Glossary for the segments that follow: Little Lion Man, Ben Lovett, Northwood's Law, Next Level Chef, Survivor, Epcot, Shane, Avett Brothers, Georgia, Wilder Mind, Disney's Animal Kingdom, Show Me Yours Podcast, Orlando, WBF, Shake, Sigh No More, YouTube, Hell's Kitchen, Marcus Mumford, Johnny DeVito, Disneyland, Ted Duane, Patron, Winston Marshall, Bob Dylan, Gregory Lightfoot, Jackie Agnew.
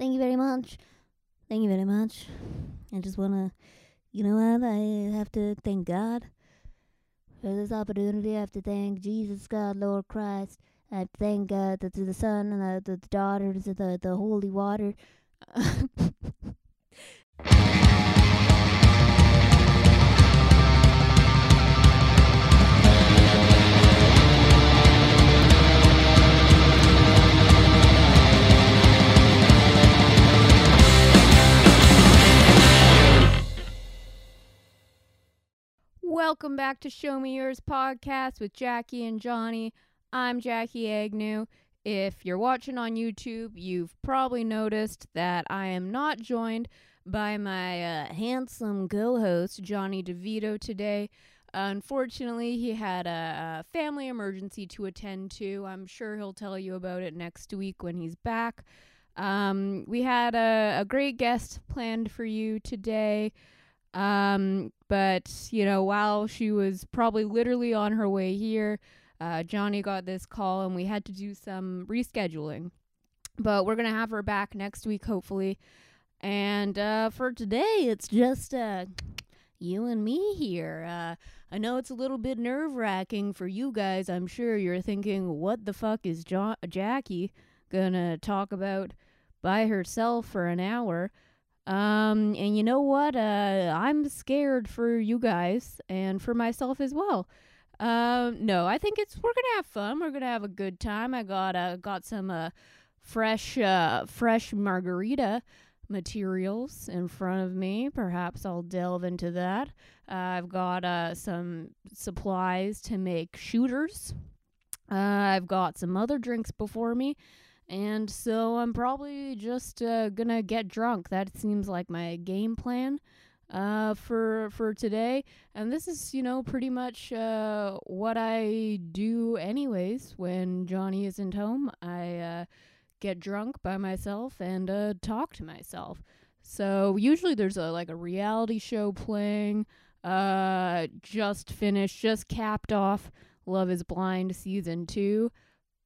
Thank you very much. Thank you very much. I just want to, you know what? I have to thank God for this opportunity. I have to thank Jesus, God, Lord Christ. I thank the Son and the daughters of the holy water. Welcome back to Show Me Yours Podcast with Jackie and Johnny. I'm Jackie Agnew. If you're watching on YouTube, you've probably noticed that I am not joined by my handsome co-host, Johnny DeVito, today. Unfortunately, he had a family emergency to attend to. I'm sure he'll tell you about it next week when he's back. We had a great guest planned for you today. But, you know, while she was probably literally on her way here, Johnny got this call and we had to do some rescheduling, but we're going to have her back next week, hopefully. And, for today, it's just, you and me here. I know it's a little bit nerve wracking for you guys. I'm sure you're thinking, what the fuck is Jackie gonna talk about by herself for an hour? And you know what? I'm scared for you guys and for myself as well. No, I think we're gonna have fun. We're gonna have a good time. I got some, fresh margarita materials in front of me. Perhaps I'll delve into that. I've got, some supplies to make shooters. I've got some other drinks before me. And so I'm probably just, gonna get drunk. That seems like my game plan for today. And this is, you know, pretty much what I do anyways when Johnny isn't home. I get drunk by myself and talk to myself. So usually there's a reality show playing. Just capped off Love is Blind season 2.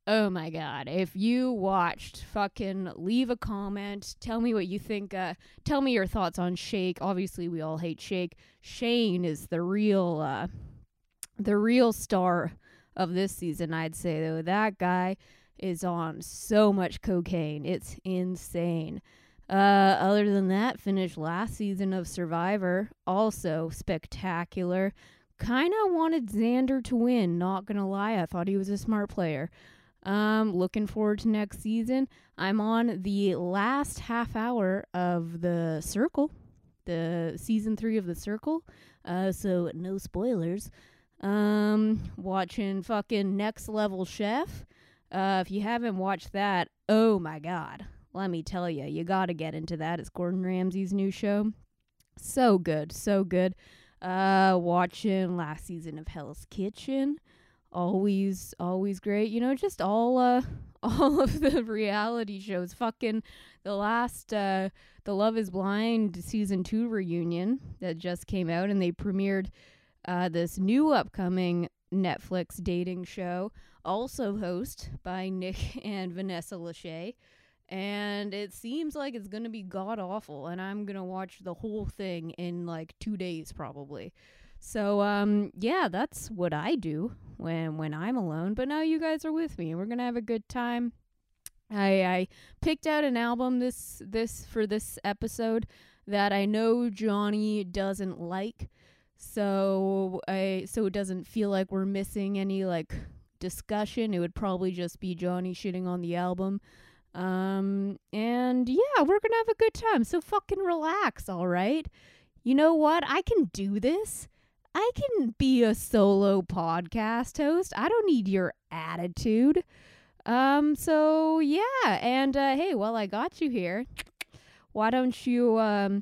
Oh my God, if you watched, fucking leave a comment. Tell me what you think. Tell me your thoughts on Shake. Obviously, we all hate Shake. Shane is the real star of this season, I'd say, though. That guy is on so much cocaine. It's insane. Other than that, finished last season of Survivor. Also spectacular. Kind of wanted Xander to win, not gonna lie. I thought he was a smart player. Looking forward to next season. I'm on the last half hour of The Circle, the season 3 of The Circle. So no spoilers. Watching fucking Next Level Chef. If you haven't watched that, oh my God, let me tell you, you gotta get into that. It's Gordon Ramsay's new show. So good, so good. Watching last season of Hell's Kitchen. Always great. You know, just all of the reality shows. Fucking the last, the Love is Blind season 2 reunion that just came out, and they premiered, this new upcoming Netflix dating show, also hosted by Nick and Vanessa Lachey. And it seems like it's gonna be god awful, and I'm gonna watch the whole thing in like 2 days probably. So, yeah, that's what I do when I'm alone. But now you guys are with me, and we're gonna have a good time. I picked out an album this for this episode that I know Johnny doesn't like, so it doesn't feel like we're missing any like discussion. It would probably just be Johnny shitting on the album. And yeah, we're gonna have a good time. So fucking relax, all right? You know what? I can do this. I can be a solo podcast host. I don't need your attitude. So yeah, and hey, while I got you here, why don't you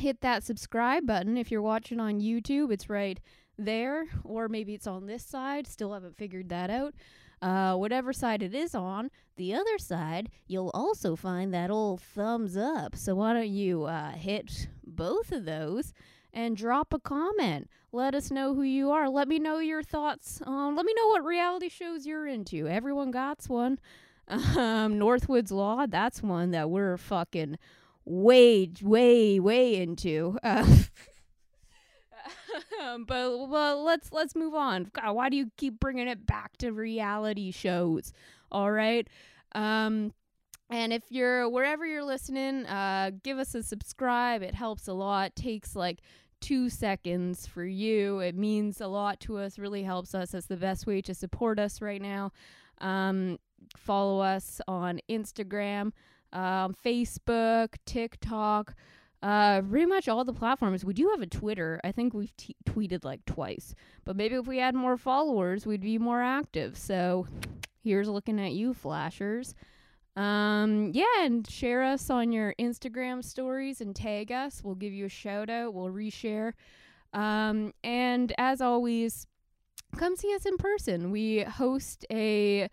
hit that subscribe button if you're watching on YouTube? It's right there, or maybe it's on this side. Still haven't figured that out. Whatever side it is on, the other side, you'll also find that old thumbs up. So why don't you hit both of those and drop a comment. Let us know who you are. Let me know your thoughts. Let me know what reality shows you're into. Everyone got one. Northwood's Law, that's one that we're fucking way into. But well, let's move on. God, why do you keep bringing it back to reality shows? All right. And if you're wherever you're listening, give us a subscribe. It helps a lot. It takes like 2 seconds for you. It means a lot to us, really helps us. That's the best way to support us right now. Follow us on Instagram, Facebook, TikTok, pretty much all the platforms. We do have a Twitter. I think we've tweeted like twice, but maybe if we had more followers, we'd be more active. So here's looking at you, flashers. Yeah, and share us on your Instagram stories and tag us. We'll give you a shout out. We'll reshare. And as always, come see us in person. We host a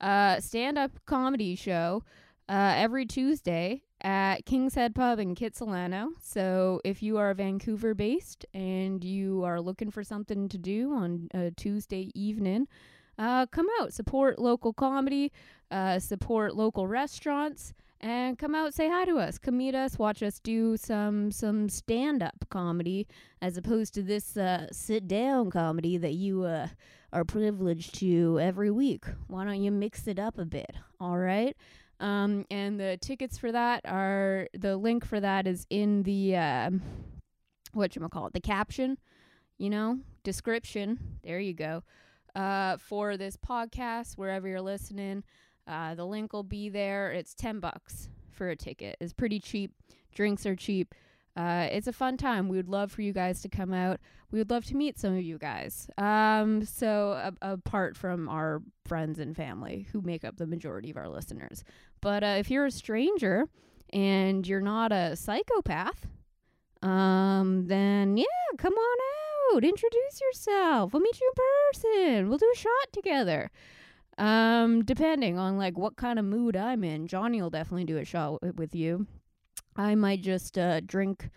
stand-up comedy show every Tuesday at Kings Head Pub in Kitsilano. So if you are Vancouver-based and you are looking for something to do on a Tuesday evening, come out, support local comedy, support local restaurants, and come out, say hi to us, come meet us, watch us do some stand-up comedy as opposed to this sit-down comedy that you are privileged to every week. Why don't you mix it up a bit, all right? And the tickets for that are, the link for that is in the, the caption, description, there you go. For this podcast, wherever you're listening, the link will be there. It's $10 for a ticket. It's pretty cheap. Drinks are cheap. It's a fun time. We would love for you guys to come out. We would love to meet some of you guys. Apart from our friends and family who make up the majority of our listeners. But if you're a stranger and you're not a psychopath, then yeah, come on out. Introduce yourself. We'll meet you in person. We'll do a shot together. Depending on like what kind of mood I'm in, Johnny will definitely do a shot with you. I might just drink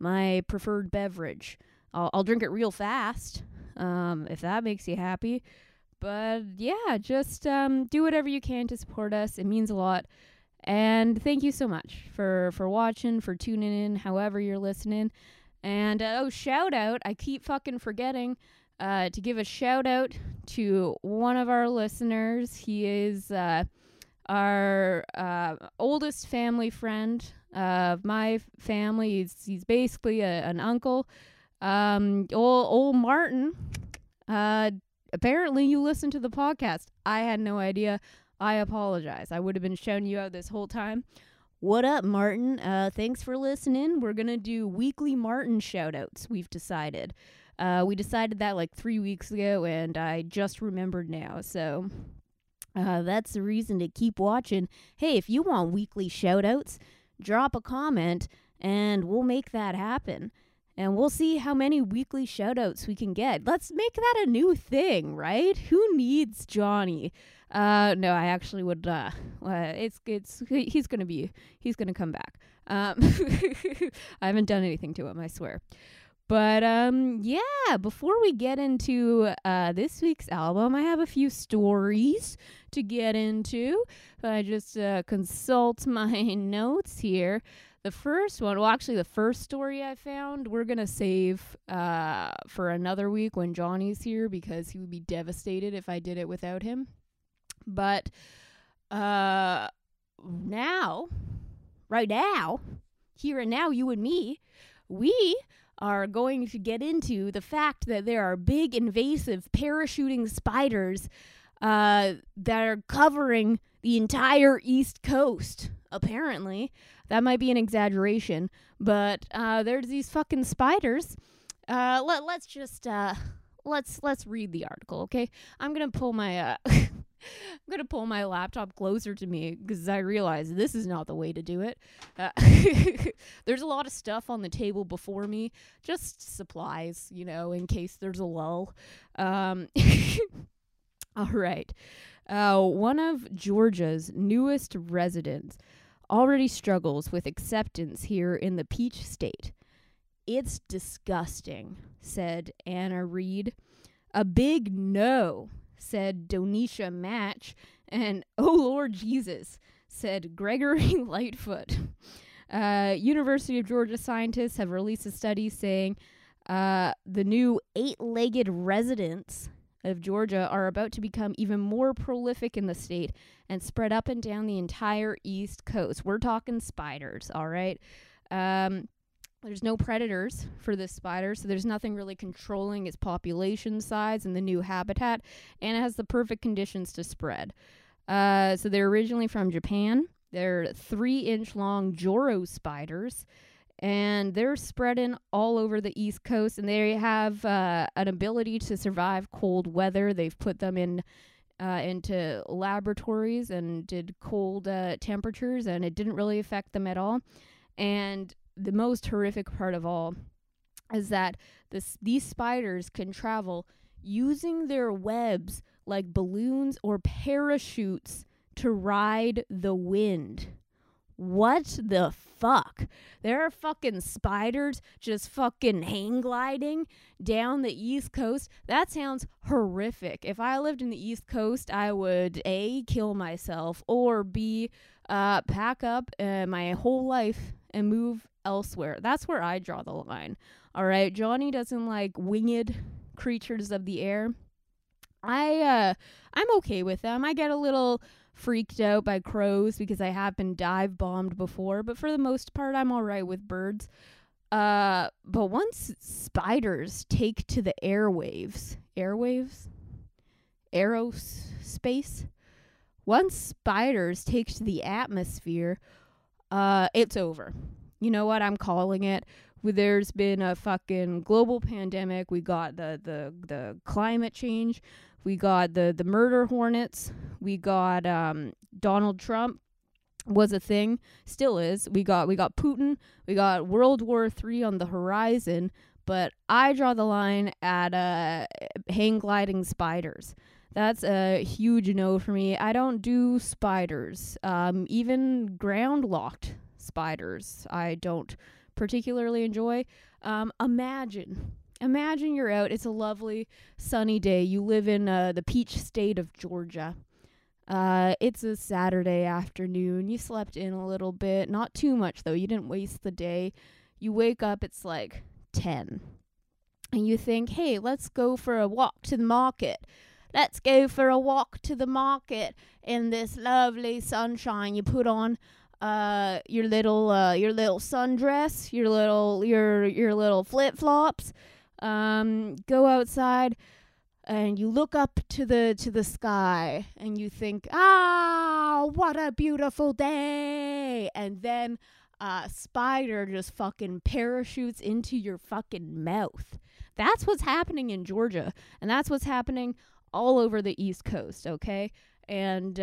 my preferred beverage. I'll drink it real fast, if that makes you happy. But yeah, just do whatever you can to support us. It means a lot. And thank you so much for watching, for tuning in, however you're listening. And, shout out, I keep fucking forgetting to give a shout out to one of our listeners. He is our oldest family friend of my family. He's basically an uncle. Old Martin, apparently you listened to the podcast. I had no idea. I apologize. I would have been shouting you out this whole time. What up, Martin? Thanks for listening. We're going to do weekly Martin shout-outs, we've decided. We decided that like 3 weeks ago, and I just remembered now. So that's the reason to keep watching. Hey, if you want weekly shout-outs, drop a comment, and we'll make that happen. And we'll see how many weekly shout-outs we can get. Let's make that a new thing, right? Who needs Johnny? No, I actually would, he's gonna come back. I haven't done anything to him, I swear. But, yeah, before we get into, this week's album, I have a few stories to get into. I just, consult my notes here. The first one, the first story I found, we're going to save for another week when Johnny's here because he would be devastated if I did it without him. But right now, here and now, you and me, we are going to get into the fact that there are big invasive parachuting spiders that are covering the entire East Coast, apparently. That might be an exaggeration, but there's these fucking spiders. Let's read the article, okay? I'm gonna pull my I'm gonna pull my laptop closer to me because I realize this is not the way to do it. There's a lot of stuff on the table before me, just supplies, in case there's a lull. All right, one of Georgia's newest residents already struggles with acceptance here in the Peach State. It's disgusting, said Anna Reed. A big no, said Donisha Match, and "Oh Lord Jesus," said Gregory Lightfoot. University of Georgia scientists have released a study saying the new eight-legged residents of Georgia are about to become even more prolific in the state and spread up and down the entire East Coast. We're talking spiders, all right? There's no predators for this spider, so there's nothing really controlling its population size and the new habitat, and it has the perfect conditions to spread. So they're originally from Japan. They're 3-inch-long Joro spiders, and they're spreading all over the East Coast, and they have an ability to survive cold weather. They've put them in into laboratories and did cold temperatures, and it didn't really affect them at all. And the most horrific part of all is that these spiders can travel using their webs like balloons or parachutes to ride the wind. What the fuck? There are fucking spiders just fucking hang gliding down the East Coast. That sounds horrific. If I lived in the East Coast, I would A, kill myself, or B, pack up my whole life and move elsewhere. That's where I draw the line. All right, Johnny doesn't like winged creatures of the air. I'm okay with them. I get a little freaked out by crows because I have been dive bombed before, but for the most part, I'm all right with birds. But once spiders take to the aerospace, once spiders take to the atmosphere, it's over. You know what? I'm calling it. There's been a fucking global pandemic. We got the climate change. We got the murder hornets. We got Donald Trump was a thing, still is. We got Putin. We got World War III on the horizon. But I draw the line at hang gliding spiders. That's a huge no for me. I don't do spiders. Even ground locked spiders, I don't particularly enjoy. Imagine you're out. It's a lovely sunny day. You live in the peach state of Georgia. It's a Saturday afternoon. You slept in a little bit. Not too much, though. You didn't waste the day. You wake up. It's like 10. And you think, hey, let's go for a walk to the market. Let's go for a walk to the market in this lovely sunshine. You put on your little sundress, your little flip-flops, go outside, and you look up to the sky, and you think, ah, what a beautiful day, and then a spider just fucking parachutes into your fucking mouth. That's what's happening in Georgia, and that's what's happening all over the East Coast, okay? And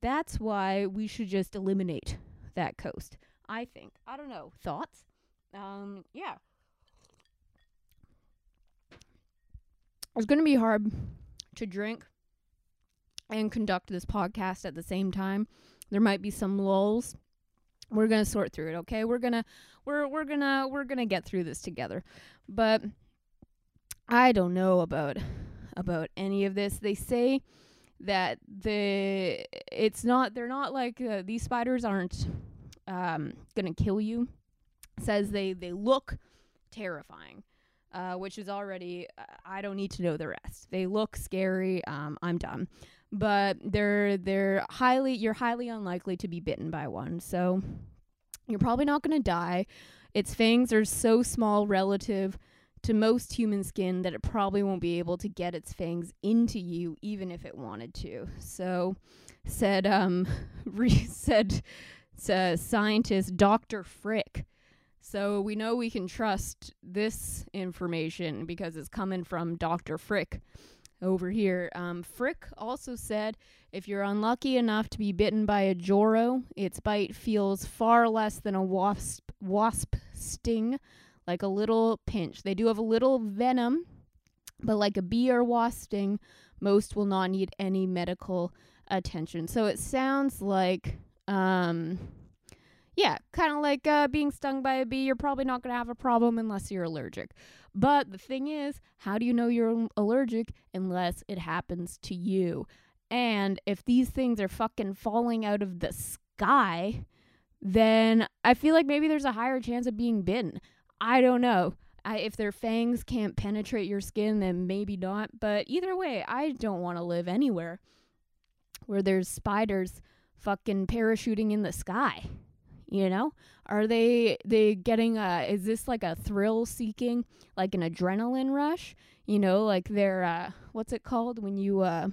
that's why we should just eliminate that coast, I think. I don't know. Thoughts? Yeah. It's going to be hard to drink and conduct this podcast at the same time. There might be some lulls. We're going to sort through it, okay? We're going to get through this together. But I don't know about any of this. They say that these spiders aren't gonna kill you. It says they look terrifying, which is already I don't need to know the rest. They look scary. I'm done, but you're highly unlikely to be bitten by one, so you're probably not gonna die. Its fangs are so small relative to most human skin that it probably won't be able to get its fangs into you, even if it wanted to. So, said scientist Dr. Frick. So we know we can trust this information because it's coming from Dr. Frick over here. Frick also said, if you're unlucky enough to be bitten by a Joro, its bite feels far less than a wasp sting. Like a little pinch. They do have a little venom, but like a bee or wasp sting, most will not need any medical attention. So it sounds like, kind of like being stung by a bee. You're probably not going to have a problem unless you're allergic. But the thing is, how do you know you're allergic unless it happens to you? And if these things are fucking falling out of the sky, then I feel like maybe there's a higher chance of being bitten. I don't know. If their fangs can't penetrate your skin, then maybe not. But either way, I don't want to live anywhere where there's spiders fucking parachuting in the sky. You know? Are they getting is this like a thrill-seeking, like an adrenaline rush? You know, like they're, what's it called when you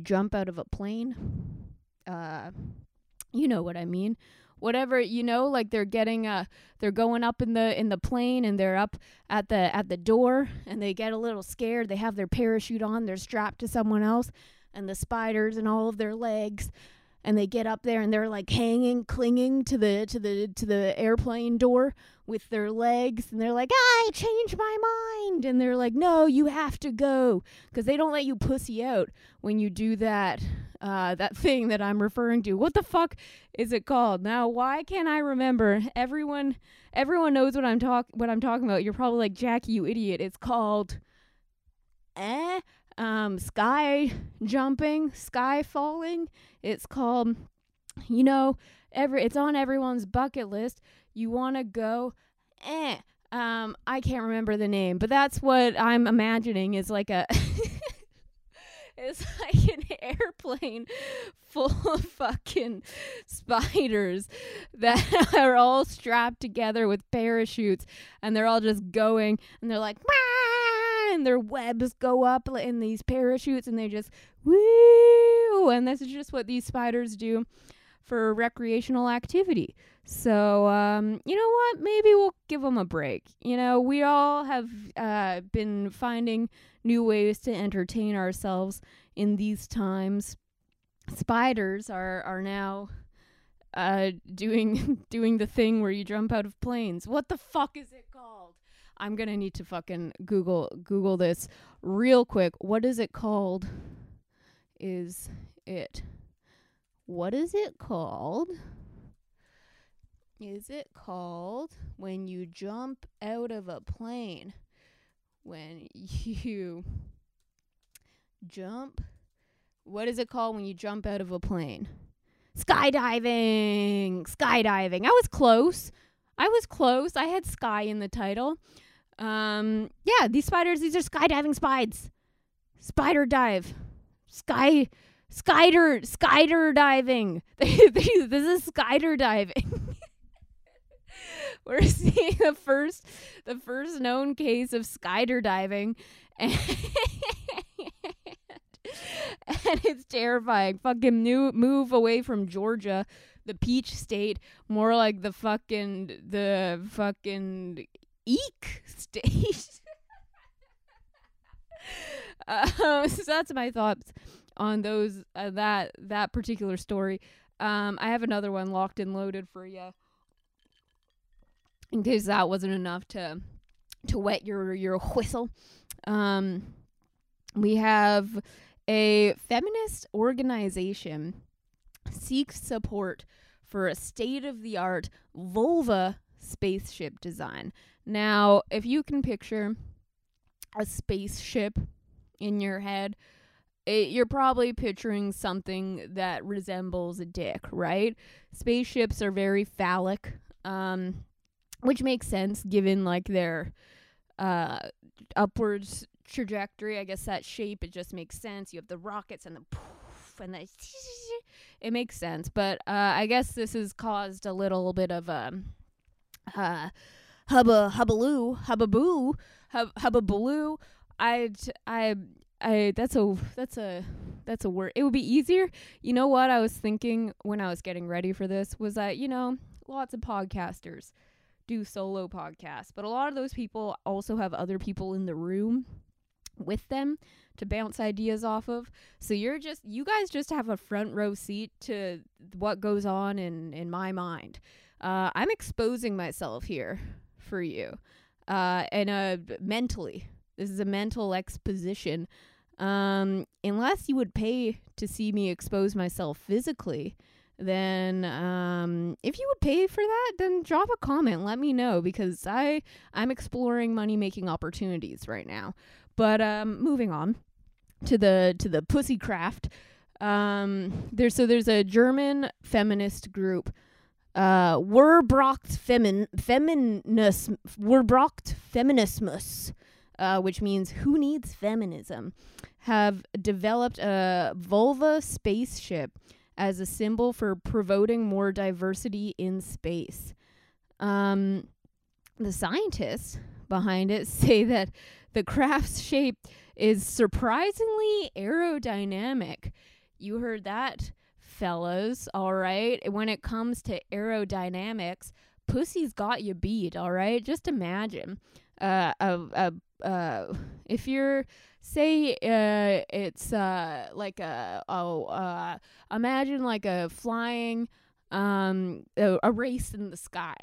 jump out of a plane? You know what I mean. Whatever, you know, like they're getting they're going up in the plane and they're up at the door and they get a little scared. They have their parachute on, they're strapped to someone else and the spiders and all of their legs, and they get up there and they're like hanging, clinging to the airplane door with their legs, and they're like, I changed my mind, and they're like, no, you have to go, because they don't let you pussy out when you do that that thing that I'm referring to. What the fuck is it called now? Why can't I remember? Everyone knows what I'm talking about. You're probably like, Jackie, you idiot. It's called sky jumping, sky falling. It's called, you know, it's on everyone's bucket list. You want to go, I can't remember the name, but that's what I'm imagining is like a, it's like an airplane full of fucking spiders that are all strapped together with parachutes, and they're all just going, and they're like, Wah! And their webs go up in these parachutes, and they just, woo, and this is just what these spiders do for recreational activity. So, you know what? Maybe we'll give them a break. You know, we all have been finding new ways to entertain ourselves in these times. Spiders are now doing the thing where you jump out of planes. What the fuck is it called? I'm gonna need to fucking Google this real quick. What is it called? What is it called? Is it called when you jump out of a plane? When you jump, what is it called when you jump out of a plane? Skydiving. I was close. I had sky in the title. Yeah, these spiders, these are skydiving spides. Spider dive. Skyder diving. This is skyder diving. We're seeing the first known case of skyder diving, and it's terrifying. Fucking move away from Georgia, the peach state, more like the fucking eek state. So that's my thoughts on those that particular story. I have another one locked and loaded for you, in case that wasn't enough to wet your whistle. We have a feminist organization seeks support for a state-of-the-art vulva spaceship design. Now, if you can picture a spaceship in your head, you're probably picturing something that resembles a dick, right? Spaceships are very phallic, which makes sense given like their upwards trajectory. I guess that shape, it just makes sense. You have the rockets and the poof and the... It makes sense. But I guess this has caused a little bit of a hubba-baloo. That's a word. It would be easier. You know what I was thinking when I was getting ready for this was that, you know, lots of podcasters do solo podcasts, but a lot of those people also have other people in the room with them to bounce ideas off of. So you guys just have a front row seat to what goes on in my mind. I'm exposing myself here for you, and mentally. This is a mental exposition. Unless you would pay to see me expose myself physically, then if you would pay for that, then drop a comment, let me know, because I'm exploring money making opportunities right now. But moving on, to the pussy craft. There's a German feminist group, Wehrbracht Feminismus, which means who needs feminism, have developed a vulva spaceship as a symbol for promoting more diversity in space. The scientists behind it say that the craft's shape is surprisingly aerodynamic. You heard that, fellas, all right? When it comes to aerodynamics, pussy's got you beat, all right? Just imagine. If you're, say, it's like a, imagine like a flying, a race in the sky,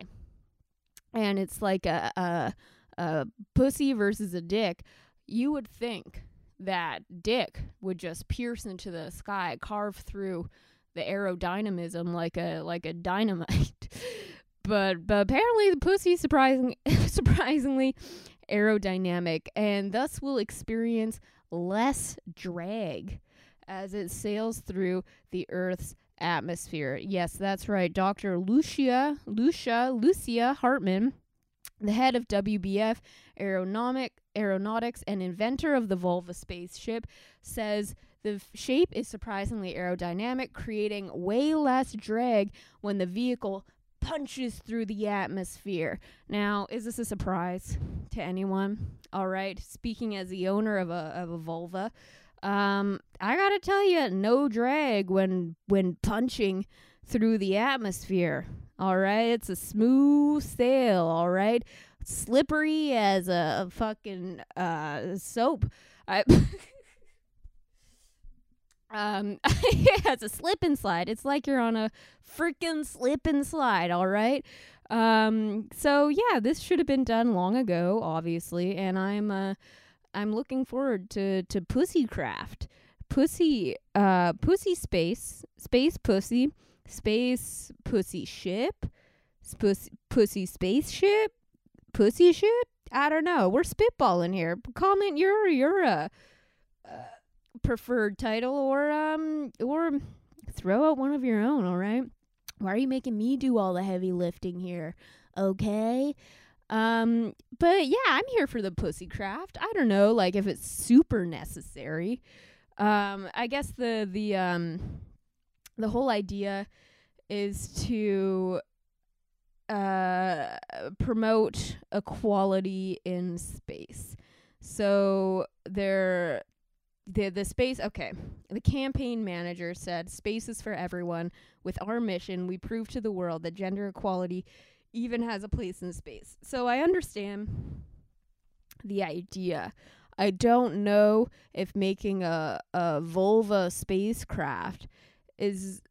and it's like a pussy versus a dick. You would think that dick would just pierce into the sky, carve through the aerodynamism like a dynamite, but apparently the pussy surprisingly aerodynamic, and thus will experience less drag as it sails through the Earth's atmosphere. Yes, that's right. Dr. Lucia Hartman, the head of WBF Aeronautics and inventor of the Vulva spaceship, says the shape is surprisingly aerodynamic, creating way less drag when the vehicle punches through the atmosphere. Now, is this a surprise to anyone? All right, speaking as the owner of a vulva, I gotta tell you, no drag when punching through the atmosphere. All right, it's a smooth sail. All right, slippery as a fucking soap. Yeah, it's a slip and slide. It's like you're on a freaking slip and slide, all right? So yeah, this should have been done long ago, obviously, and I'm looking forward to Pussycraft. Pussy space pussy, space pussy ship, pussy spaceship, pussy ship? I don't know. We're spitballing here. Comment your preferred title, or throw out one of your own, all right? Why are you making me do all the heavy lifting here? Okay. But yeah, I'm here for the pussy craft. I don't know, like, if it's super necessary. I guess the whole idea is to promote equality in space. So the space, okay. The campaign manager said, "Space is for everyone. With our mission, we prove to the world that gender equality even has a place in space." So I understand the idea. I don't know if making a vulva spacecraft is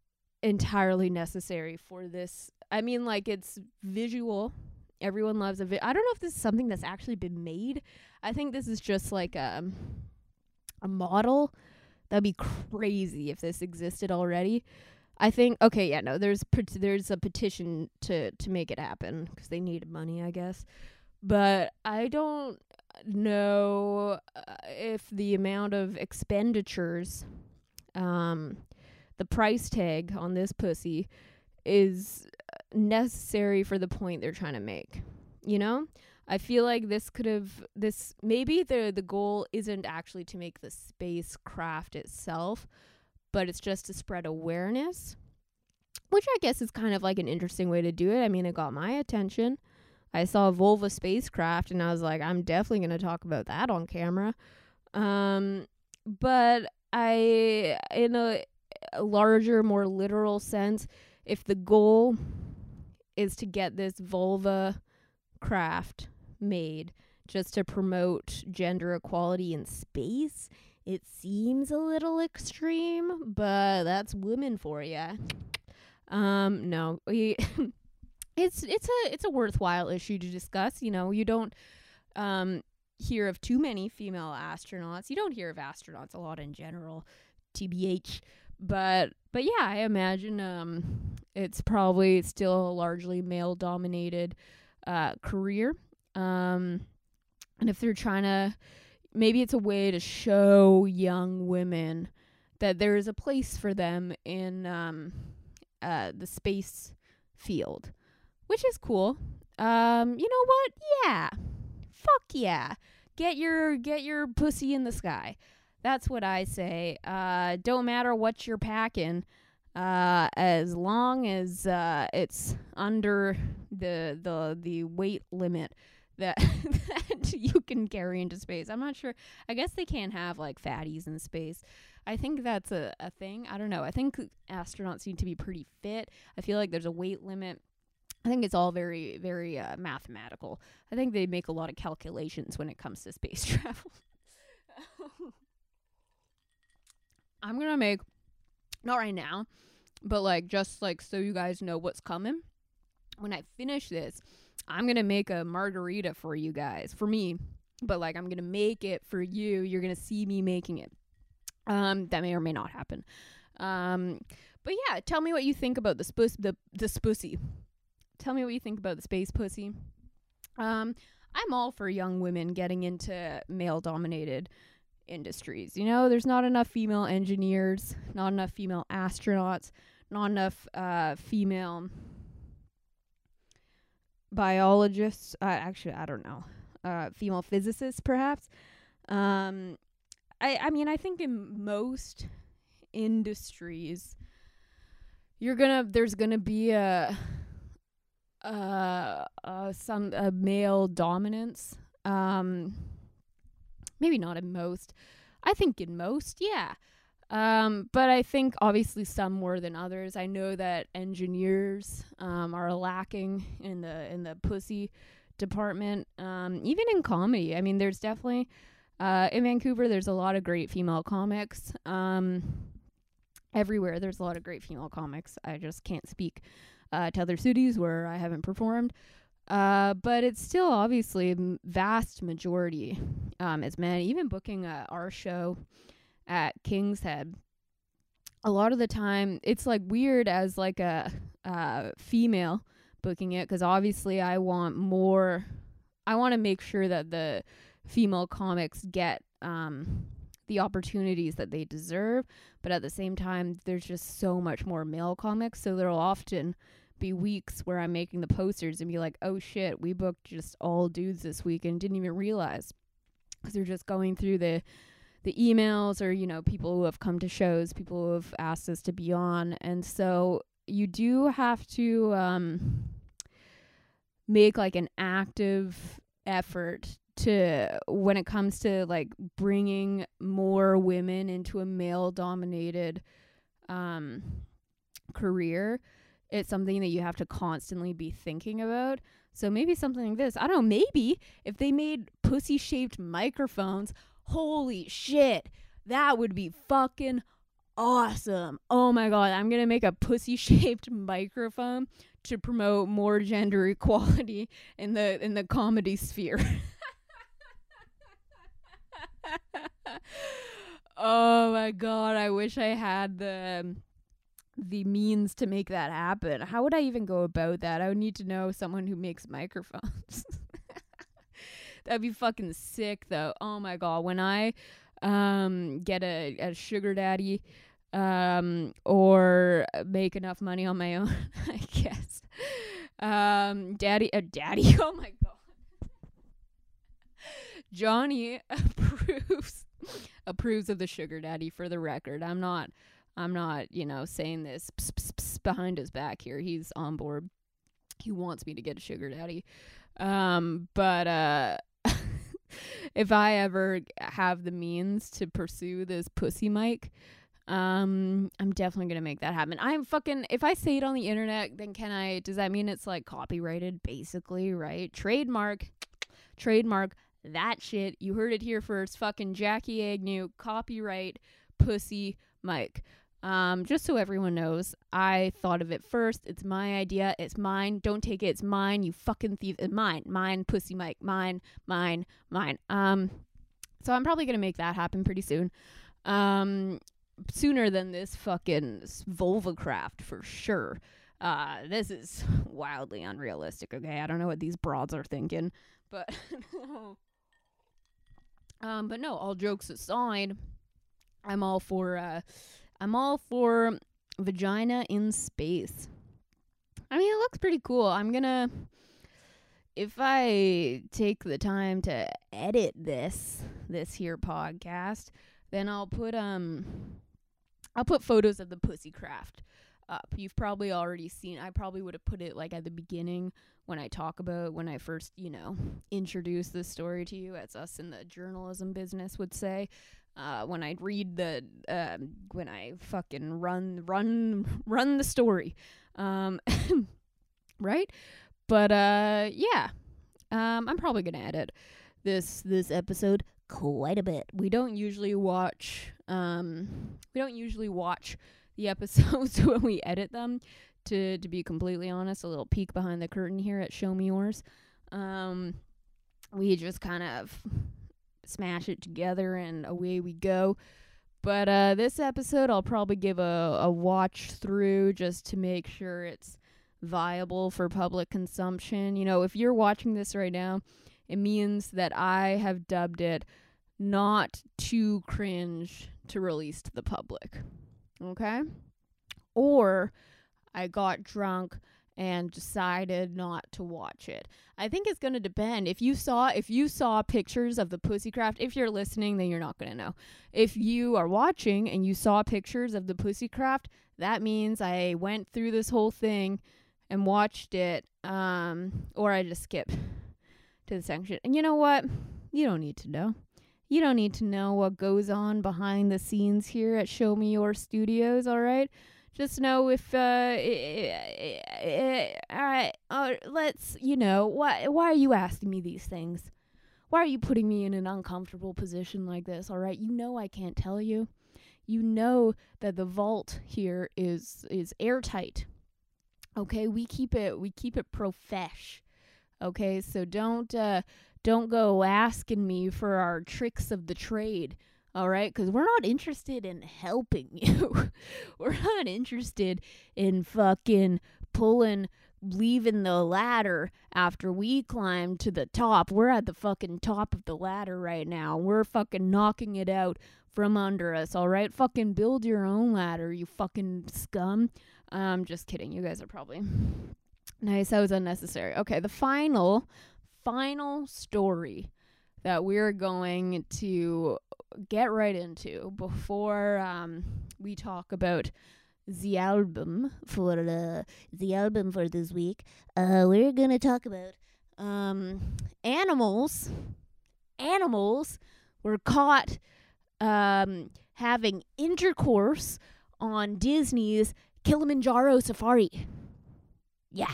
entirely necessary for this. I mean, like, it's visual. Everyone loves I don't know if this is something that's actually been made. I think this is just like a model. That'd be crazy if this existed already. I think, okay, yeah, no, there's a petition to make it happen because they needed money, I guess. But I don't know if the amount of expenditures, the price tag on this pussy is necessary for the point they're trying to make, you know? I feel like maybe the goal isn't actually to make the spacecraft itself, but it's just to spread awareness, which I guess is kind of like an interesting way to do it. I mean, it got my attention. I saw a vulva spacecraft and I was like, I'm definitely going to talk about that on camera. But in a larger, more literal sense, if the goal is to get this vulva craft made just to promote gender equality in space, it seems a little extreme, but that's women for ya. No, it's a worthwhile issue to discuss. You know, you don't hear of too many female astronauts. You don't hear of astronauts a lot in general, TBH. But yeah, I imagine it's probably still a largely male dominated career. And if they're trying to maybe it's a way to show young women that there is a place for them in the space field, which is cool. You know what? Yeah. Fuck yeah. Get your pussy in the sky. That's what I say. Don't matter what you're packing, as long as it's under the weight limit that you can carry into space. I'm not sure. I guess they can't have like fatties in space. I think that's a thing. I don't know. I think astronauts seem to be pretty fit. I feel like there's a weight limit. I think it's all very, very mathematical. I think they make a lot of calculations when it comes to space travel. I'm going to make, not right now, but like just like so you guys know what's coming. When I finish this, I'm going to make a margarita for you guys, for me, but like I'm going to make it for you. You're going to see me making it. That may or may not happen. But yeah, tell me what you think about the spussy. Tell me what you think about the space pussy. I'm all for young women getting into male-dominated industries. You know, there's not enough female engineers, not enough female astronauts, not enough female biologists. Actually, I don't know. Female physicists, perhaps. I mean, I think in most industries, there's gonna be a male dominance. Maybe not in most. I think in most, yeah. But I think obviously some more than others. I know that engineers are lacking in the pussy department. Even in comedy. I mean, there's definitely in Vancouver there's a lot of great female comics. Everywhere there's a lot of great female comics. I just can't speak to other cities where I haven't performed. But it's still obviously a vast majority as men. Even booking our show at Kings Head, a lot of the time it's like weird as like a female booking it, because obviously I want to make sure that the female comics get the opportunities that they deserve, but at the same time there's just so much more male comics, so there'll often be weeks where I'm making the posters and be like, oh shit, we booked just all dudes this week and didn't even realize, because they're just going through the emails, or you know, people who have come to shows, people who have asked us to be on. And so you do have to make like an active effort to, when it comes to like bringing more women into a male dominated career. It's something that you have to constantly be thinking about. So maybe something like this. I don't know, maybe if they made pussy-shaped microphones, holy shit, that would be fucking awesome. Oh my God, I'm going to make a pussy-shaped microphone to promote more gender equality in the comedy sphere. Oh my God, I wish I had the means to make that happen. How would I even go about that? I would need to know someone who makes microphones. That'd be fucking sick though. Oh my God, when I get a sugar daddy or make enough money on my own, I guess. Daddy, oh my God. Johnny approves of the sugar daddy, for the record. I'm not, you know, saying this behind his back here. He's on board. He wants me to get a sugar daddy. But if I ever have the means to pursue this pussy mic, I'm definitely going to make that happen. If I say it on the internet, then does that mean it's like copyrighted basically, right? Trademark that shit. You heard it here first. Fucking Jackie Agnew, copyright pussy mic. Just so everyone knows, I thought of it first. It's my idea. It's mine. Don't take it. It's mine. You fucking thief. It's mine. Mine. Pussy mic. Mine. So I'm probably going to make that happen pretty soon. Sooner than this fucking vulva craft for sure. This is wildly unrealistic. Okay. I don't know what these broads are thinking, but But no, all jokes aside, I'm all for vagina in space. I mean, it looks pretty cool. I'm gonna, if I take the time to edit this here podcast, then I'll put photos of the pussy craft up. You've probably already seen. I probably would have put it like at the beginning when I first, introduce this story to you, as us in the journalism business would say. When I read when I fucking run the story, right? But yeah, I'm probably gonna edit this episode quite a bit. We don't usually watch the episodes when we edit them. To be completely honest, a little peek behind the curtain here at Show Me Yours. We just kind of smash it together and away we go. But this episode I'll probably give a watch through just to make sure it's viable for public consumption. If you're watching this right now, it means that I have dubbed it not too cringe to release to the public. Okay? Or I got drunk and decided not to watch it. I think it's going to depend. If you saw pictures of the pussy craft, if you're listening, then you're not going to know. If you are watching and you saw pictures of the pussy craft, that means I went through this whole thing and watched it, or I just skipped to the section. And you know what? You don't need to know. You don't need to know what goes on behind the scenes here at Show Me Your Studios, all right? Just know if, all right, let's, why are you asking me these things? Why are you putting me in an uncomfortable position like this, all right? I can't tell you. That the vault here is airtight, okay? We keep it profesh, okay? So don't go asking me for our tricks of the trade. All right, because we're not interested in helping you. We're not interested in fucking leaving the ladder after we climb to the top. We're at the fucking top of the ladder right now. We're fucking knocking it out from under us, all right? Fucking build your own ladder, you fucking scum. Just kidding. You guys are probably nice. That was unnecessary. Okay, the final story that we're going to get right into before we talk about the album for this week. We're gonna talk about animals. Animals were caught having intercourse on Disney's Kilimanjaro Safari. Yeah,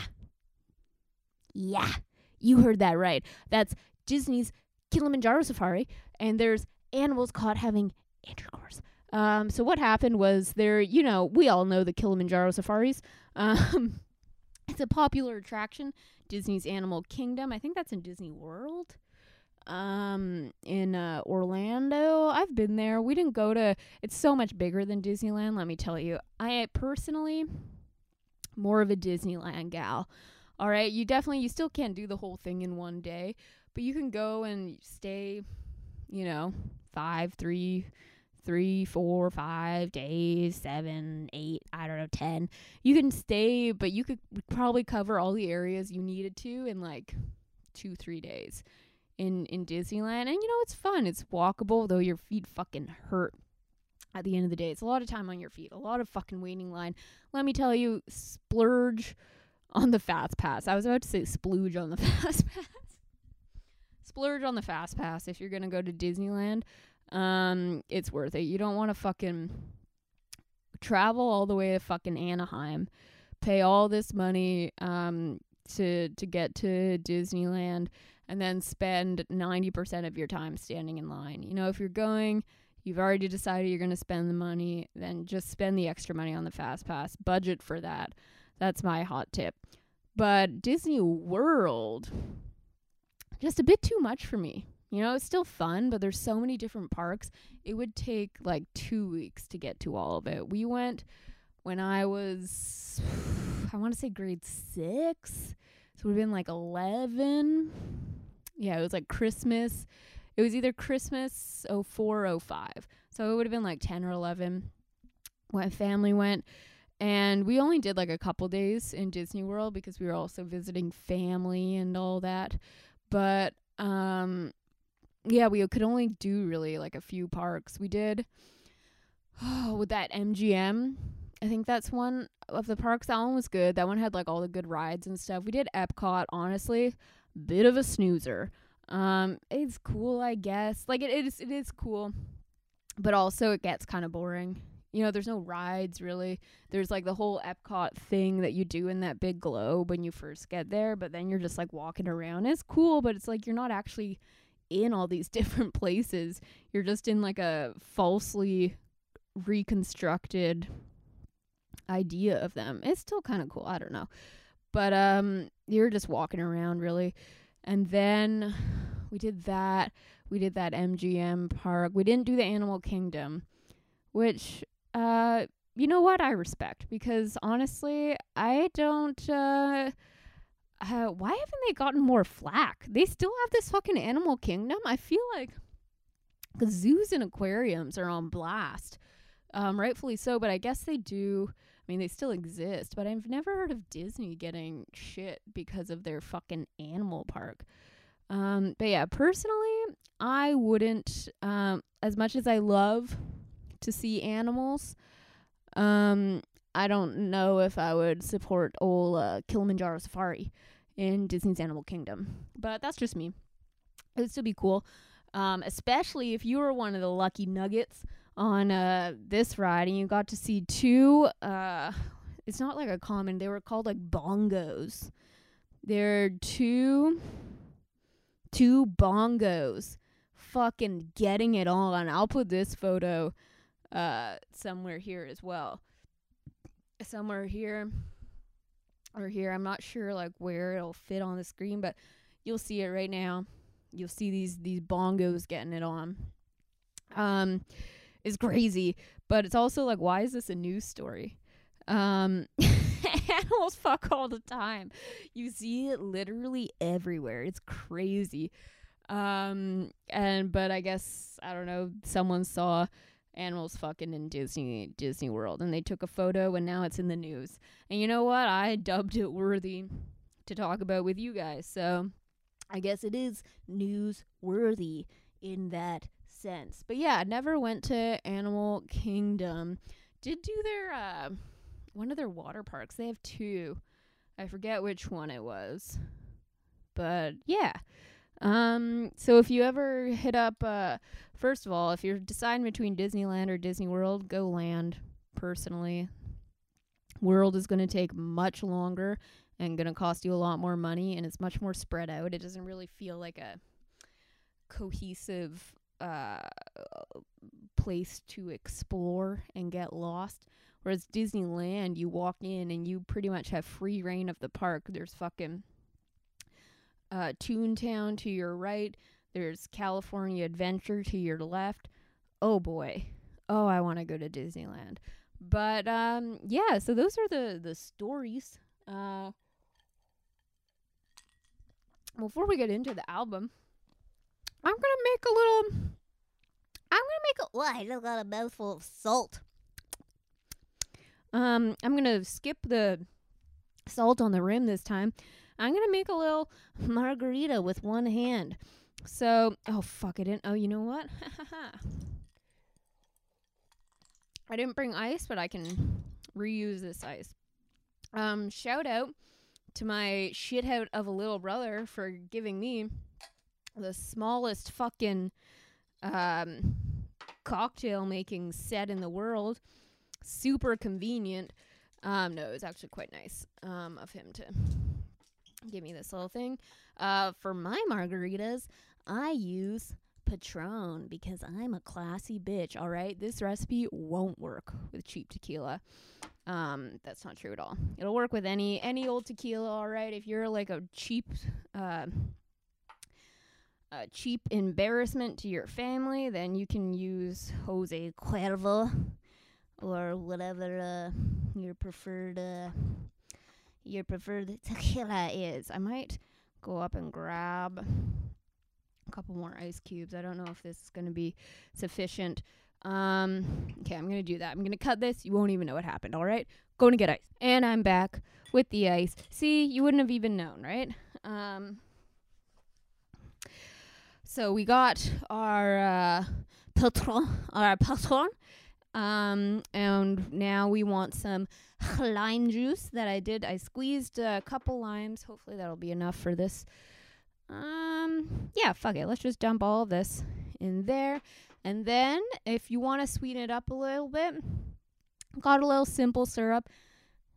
you heard that right. That's Disney's Kilimanjaro Safari, and there's animals caught having intercourse. So what happened was there, we all know the Kilimanjaro Safaris. It's a popular attraction, Disney's Animal Kingdom. I think that's in Disney World, in Orlando. I've been there. We didn't go to, it's so much bigger than Disneyland, let me tell you. I personally, more of a Disneyland gal. All right, you still can't do the whole thing in one day, but you can go and stay, 5 days, 7, 8, I don't know, 10. You can stay, but you could probably cover all the areas you needed to in like 2-3 days in Disneyland. And it's fun. It's walkable, though your feet fucking hurt at the end of the day. It's a lot of time on your feet, a lot of fucking waiting line. Let me tell you, splurge on the Fast Pass. I was about to say splooge on the Fast Pass. Splurge on the Fast Pass if you're going to go to Disneyland. It's worth it. You don't want to fucking travel all the way to fucking Anaheim, pay all this money to get to Disneyland, and then spend 90% of your time standing in line. If you're going, you've already decided you're going to spend the money, then just spend the extra money on the Fast Pass. Budget for that. That's my hot tip. But Disney World, just a bit too much for me. It's still fun, but there's so many different parks. It would take like 2 weeks to get to all of it. We went when I was, I want to say grade 6. So we've been like 11. Yeah, it was like Christmas. It was either Christmas 04, 05. So it would have been like 10 or 11 when family went. And we only did like a couple days in Disney World because we were also visiting family and all that. But yeah, we could only do really like a few parks. We did with that MGM. I think that's one of the parks. That one was good. That one had like all the good rides and stuff. We did Epcot, honestly. Bit of a snoozer. It's cool, I guess. Like it is cool. But also it gets kind of boring. You know, there's no rides really. There's like the whole Epcot thing that you do in that big globe when you first get there, but then you're just like walking around. It's cool, but it's like you're not actually in all these different places. You're just in like a falsely reconstructed idea of them. It's still kind of cool. I don't know. But you're just walking around really. And then we did that. We did that MGM park. We didn't do the Animal Kingdom, which, you know what? I respect, because honestly, I don't, why haven't they gotten more flack? They still have this fucking Animal Kingdom. I feel like the zoos and aquariums are on blast. Rightfully so, but I guess they do. I mean, they still exist, but I've never heard of Disney getting shit because of their fucking animal park. But yeah, personally, I wouldn't, as much as I love to see animals, I don't know if I would support old Kilimanjaro Safari in Disney's Animal Kingdom. But that's just me. It would still be cool, especially if you were one of the lucky nuggets on this ride and you got to see two it's not like a common, they were called like bongos. They're two bongos fucking getting it all on. I'll put this photo somewhere here as well, somewhere here or here. I'm not sure like where it'll fit on the screen, but you'll see it right now. You'll see these bongos getting it on. Is crazy, but it's also like, why is this a news story? Animals fuck all the time. You see it literally everywhere. It's crazy. But I guess, I don't know, someone saw animals fucking in Disney World and they took a photo and now it's in the news. And you know what? I dubbed it worthy to talk about with you guys. So I guess it is newsworthy in that sense. But yeah, never went to Animal Kingdom. Did do their one of their water parks. They have two. I forget which one it was. But yeah. So if you ever hit up first of all, if you're deciding between Disneyland or Disney World, go Land personally. World is going to take much longer and going to cost you a lot more money, and it's much more spread out. It doesn't really feel like a cohesive place to explore and get lost. Whereas Disneyland, you walk in and you pretty much have free reign of the park. There's fucking Toontown to your right. There's California Adventure to your left. Oh boy. Oh, I want to go to Disneyland. But yeah, so those are the stories. Before we get into the album, I just got a mouthful of salt. I'm gonna skip the salt on the rim this time. I'm gonna make a little margarita with one hand. So, oh fuck, I didn't. Oh, you know what? I didn't bring ice, but I can reuse this ice. Shout out to my shithead of a little brother for giving me the smallest fucking cocktail making set in the world. Super convenient. No, it's actually quite nice of him to give me this little thing. For my margaritas, I use Patron because I'm a classy bitch, all right? This recipe won't work with cheap tequila. That's not true at all. It'll work with any old tequila, all right? If you're like a cheap embarrassment to your family, then you can use Jose Cuervo or whatever your preferred tequila is. I might go up and grab a couple more ice cubes. I don't know if this is going to be sufficient. Okay, I'm going to do that. I'm going to cut this. You won't even know what happened, all right? Going to get ice. And I'm back with the ice. See, you wouldn't have even known, right? So we got our patron, and now we want some lime juice that I did. I squeezed a couple limes. Hopefully that'll be enough for this. Yeah, fuck it. Let's just dump all of this in there. And then if you want to sweeten it up a little bit, got a little simple syrup.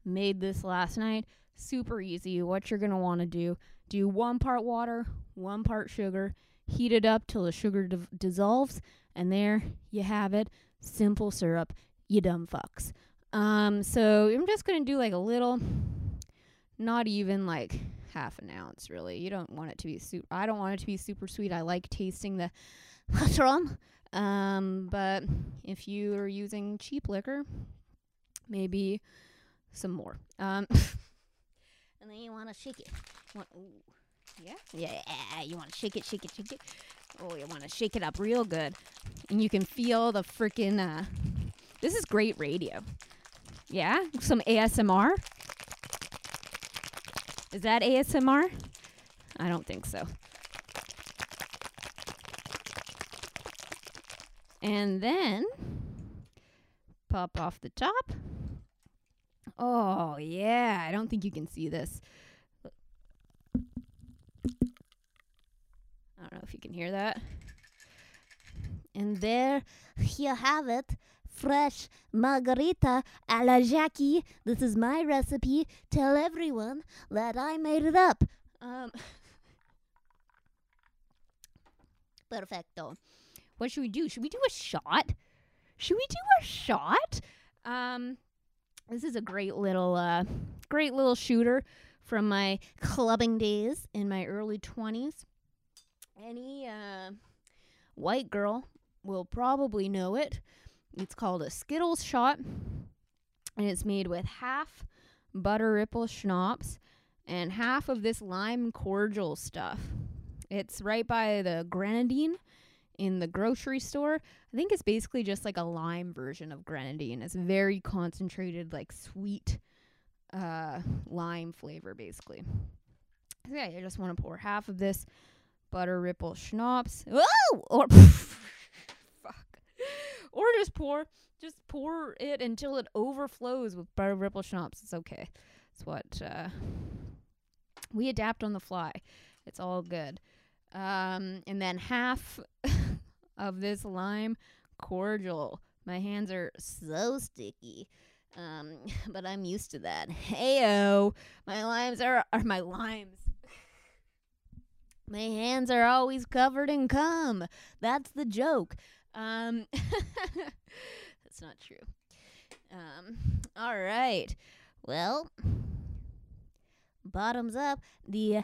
Made this last night. Super easy. What you're going to want to do, do 1 part water, 1 part sugar. Heat it up till the sugar dissolves. And there you have it. Simple syrup, you dumb fucks. So I'm just going to do like a little, not even like half an ounce really. You don't want it to be super, I don't want it to be super sweet. I like tasting the patron. But if you are using cheap liquor, maybe some more. And then you want to shake it. Yeah, you want to shake it. Oh, you want to shake it up real good. And you can feel the freaking, this is great radio. Yeah? Some ASMR? Is that ASMR? I don't think so. And then, pop off the top. Oh, yeah. I don't think you can see this. I don't know if you can hear that. And there you have it. Fresh margarita a la Jackie. This is my recipe. Tell everyone that I made it up. Perfecto. What should we do? Should we do a shot? This is a great little shooter from my clubbing days in my early 20s. Any white girl will probably know it. It's called a Skittles shot, and it's made with half Butter Ripple Schnapps and half of this lime cordial stuff. It's right by the grenadine in the grocery store. I think it's basically just like a lime version of grenadine. It's very concentrated, like sweet lime flavor, basically. So yeah, you just want to pour half of this Butter Ripple Schnapps. Whoa! Or fuck. Or just pour it until it overflows with Butter Ripple Schnapps. It's okay. It's what we adapt on the fly. It's all good. And then half of this lime cordial. My hands are so sticky. But I'm used to that. Heyo. My hands are always covered in cum. That's the joke. That's not true. All right. Well, bottoms up, the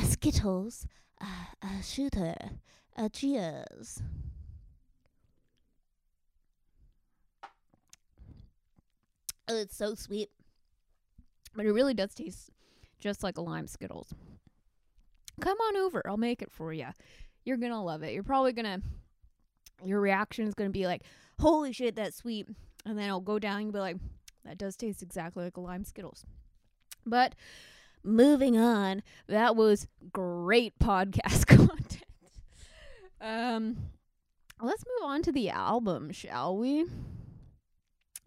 Skittles shooter. Cheers. Oh, it's so sweet. But it really does taste just like a lime Skittles. Come on over. I'll make it for you. You're going to love it. You're probably going to, your reaction is going to be like, holy shit, that's sweet. And then it'll go down and you'll be like, that does taste exactly like a lime Skittles. But moving on, that was great podcast content. Let's move on to the album, shall we?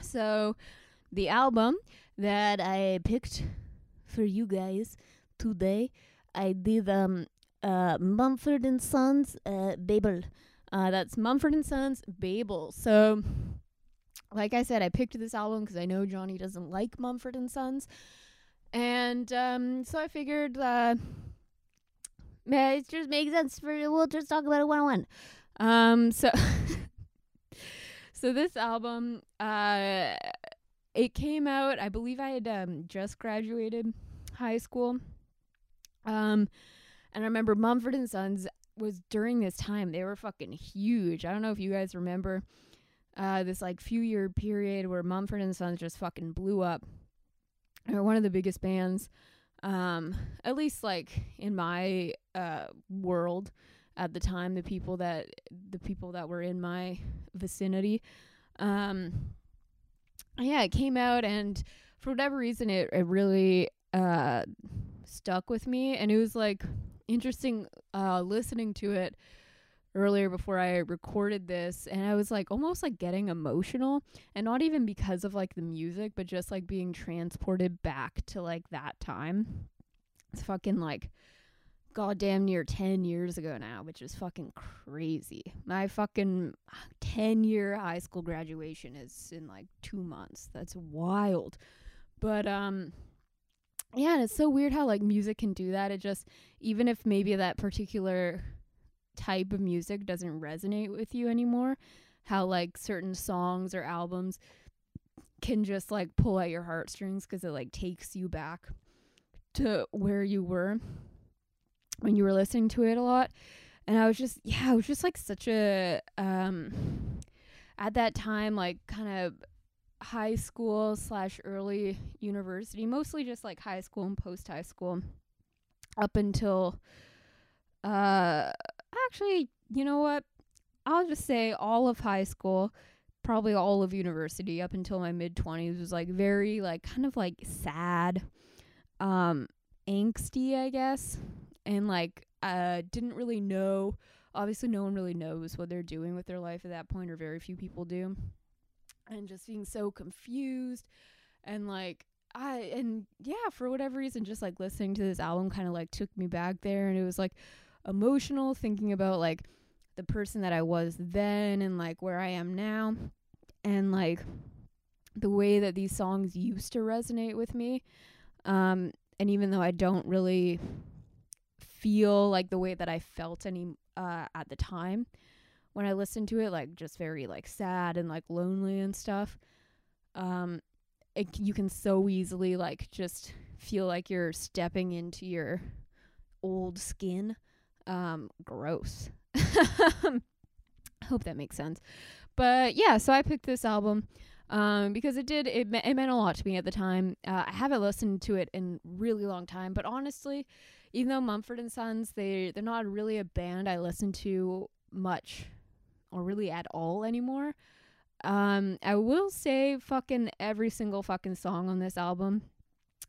So the album that I picked for you guys today, I did Mumford and Sons Babel. That's Mumford and Sons Babel. So, like I said, I picked this album because I know Johnny doesn't like Mumford and Sons, and so I figured it just makes sense for we'll just talk about it one on one. So this album it came out. I believe I had just graduated high school. And I remember Mumford and Sons was during this time, they were fucking huge. I don't know if you guys remember, this like few year period where Mumford and Sons just fucking blew up. They were one of the biggest bands, at least like in my, world at the time, the people that were in my vicinity. Yeah, it came out, and for whatever reason, it really stuck with me, and it was like interesting listening to it earlier before I recorded this, and I was like almost like getting emotional, and not even because of like the music, but just like being transported back to like that time. It's fucking like goddamn near 10 years ago now, which is fucking crazy. My fucking 10-year high school graduation is in like 2 months. That's wild. But yeah, and it's so weird how like music can do that. It just, even if maybe that particular type of music doesn't resonate with you anymore, how like certain songs or albums can just like pull at your heartstrings because it like takes you back to where you were when you were listening to it a lot. And I was just like such a at that time, like kind of high school / early university, mostly just like high school and post high school, up until actually, you know what, I'll just say all of high school, probably all of university, up until my mid-20s was like very like kind of like sad, angsty, I guess, and like didn't really know, obviously no one really knows what they're doing with their life at that point, or very few people do, and just being so confused, and like yeah, for whatever reason, just like listening to this album kind of like took me back there, and it was like emotional, thinking about like the person that I was then and like where I am now, and like the way that these songs used to resonate with me, and even though I don't really feel like the way that I felt any at the time when I listened to it, like just very like sad and like lonely and stuff, you can so easily like just feel like you're stepping into your old skin. Gross. I hope that makes sense. But yeah, so I picked this album because it meant a lot to me at the time. I haven't listened to it in really long time, but honestly, even though Mumford and Sons, they're not really a band I listen to much or really at all anymore. I will say fucking every single fucking song on this album,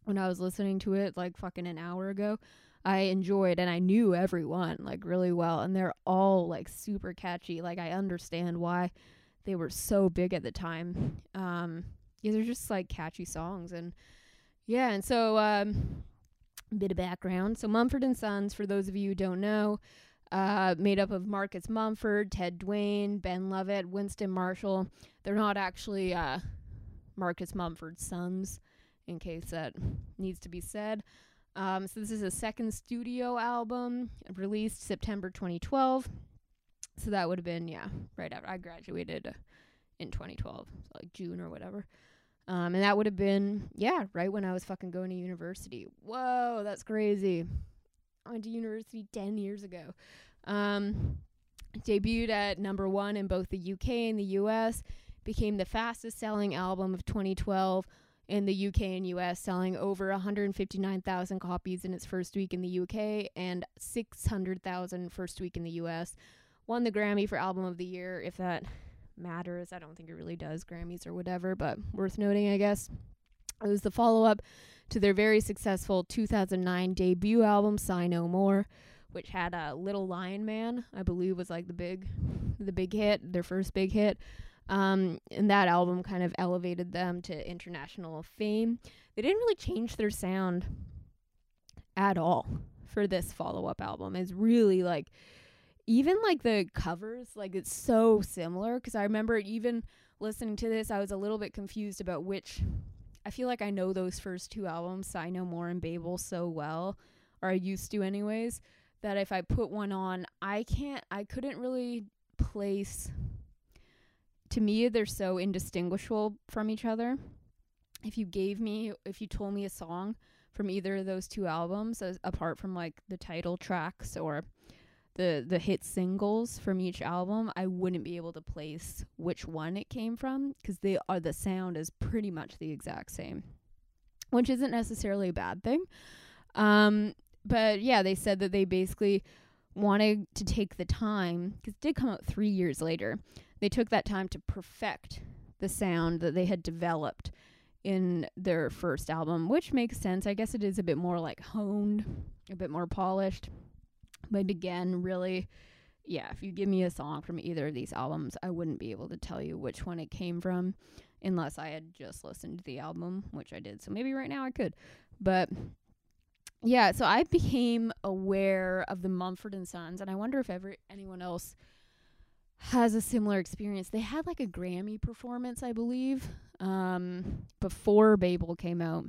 when I was listening to it like fucking an hour ago, I enjoyed, and I knew everyone like really well, and they're all like super catchy. Like I understand why they were so big at the time. Yeah, they're just like catchy songs, and yeah. And so a bit of background. So Mumford and Sons, for those of you who don't know, made up of Marcus Mumford, Ted Duane, Ben Lovett, Winston Marshall. They're not actually Marcus Mumford's sons, in case that needs to be said. So this is a second studio album, released September 2012. So that would have been, yeah, right after I graduated in 2012, so like June or whatever. And that would have been, yeah, right when I was fucking going to university. Whoa, that's crazy. I went to university 10 years ago. Debuted at #1 in both the UK and the US. Became the fastest selling album of 2012. In the UK and US, selling over 159,000 copies in its first week in the UK and 600,000 first week in the US. Won the Grammy for Album of the Year, if that matters. I don't think it really does, Grammys or whatever, but worth noting, I guess. It was the follow-up to their very successful 2009 debut album, Sigh No More, which had Little Lion Man, I believe, was like the big hit, their first big hit. And that album kind of elevated them to international fame. They didn't really change their sound at all for this follow-up album. It's really like, even like the covers, like it's so similar, because I remember even listening to this, I was a little bit confused about which, I feel like I know those first two albums, Sigh No More and Babel, so well, or I used to anyways, that if I put one on, I couldn't really place. To me, they're so indistinguishable from each other. If you told me a song from either of those two albums, apart from like the title tracks or the hit singles from each album, I wouldn't be able to place which one it came from, because the sound is pretty much the exact same, which isn't necessarily a bad thing. But yeah, they said that they basically wanted to take the time, because it did come out 3 years later, they took that time to perfect the sound that they had developed in their first album, which makes sense. I guess it is a bit more like honed, a bit more polished. But again, really, yeah, if you give me a song from either of these albums, I wouldn't be able to tell you which one it came from unless I had just listened to the album, which I did. So maybe right now I could. But yeah, so I became aware of the Mumford and Sons, and I wonder if anyone else has a similar experience. They had like a Grammy performance, I believe, before Babel came out.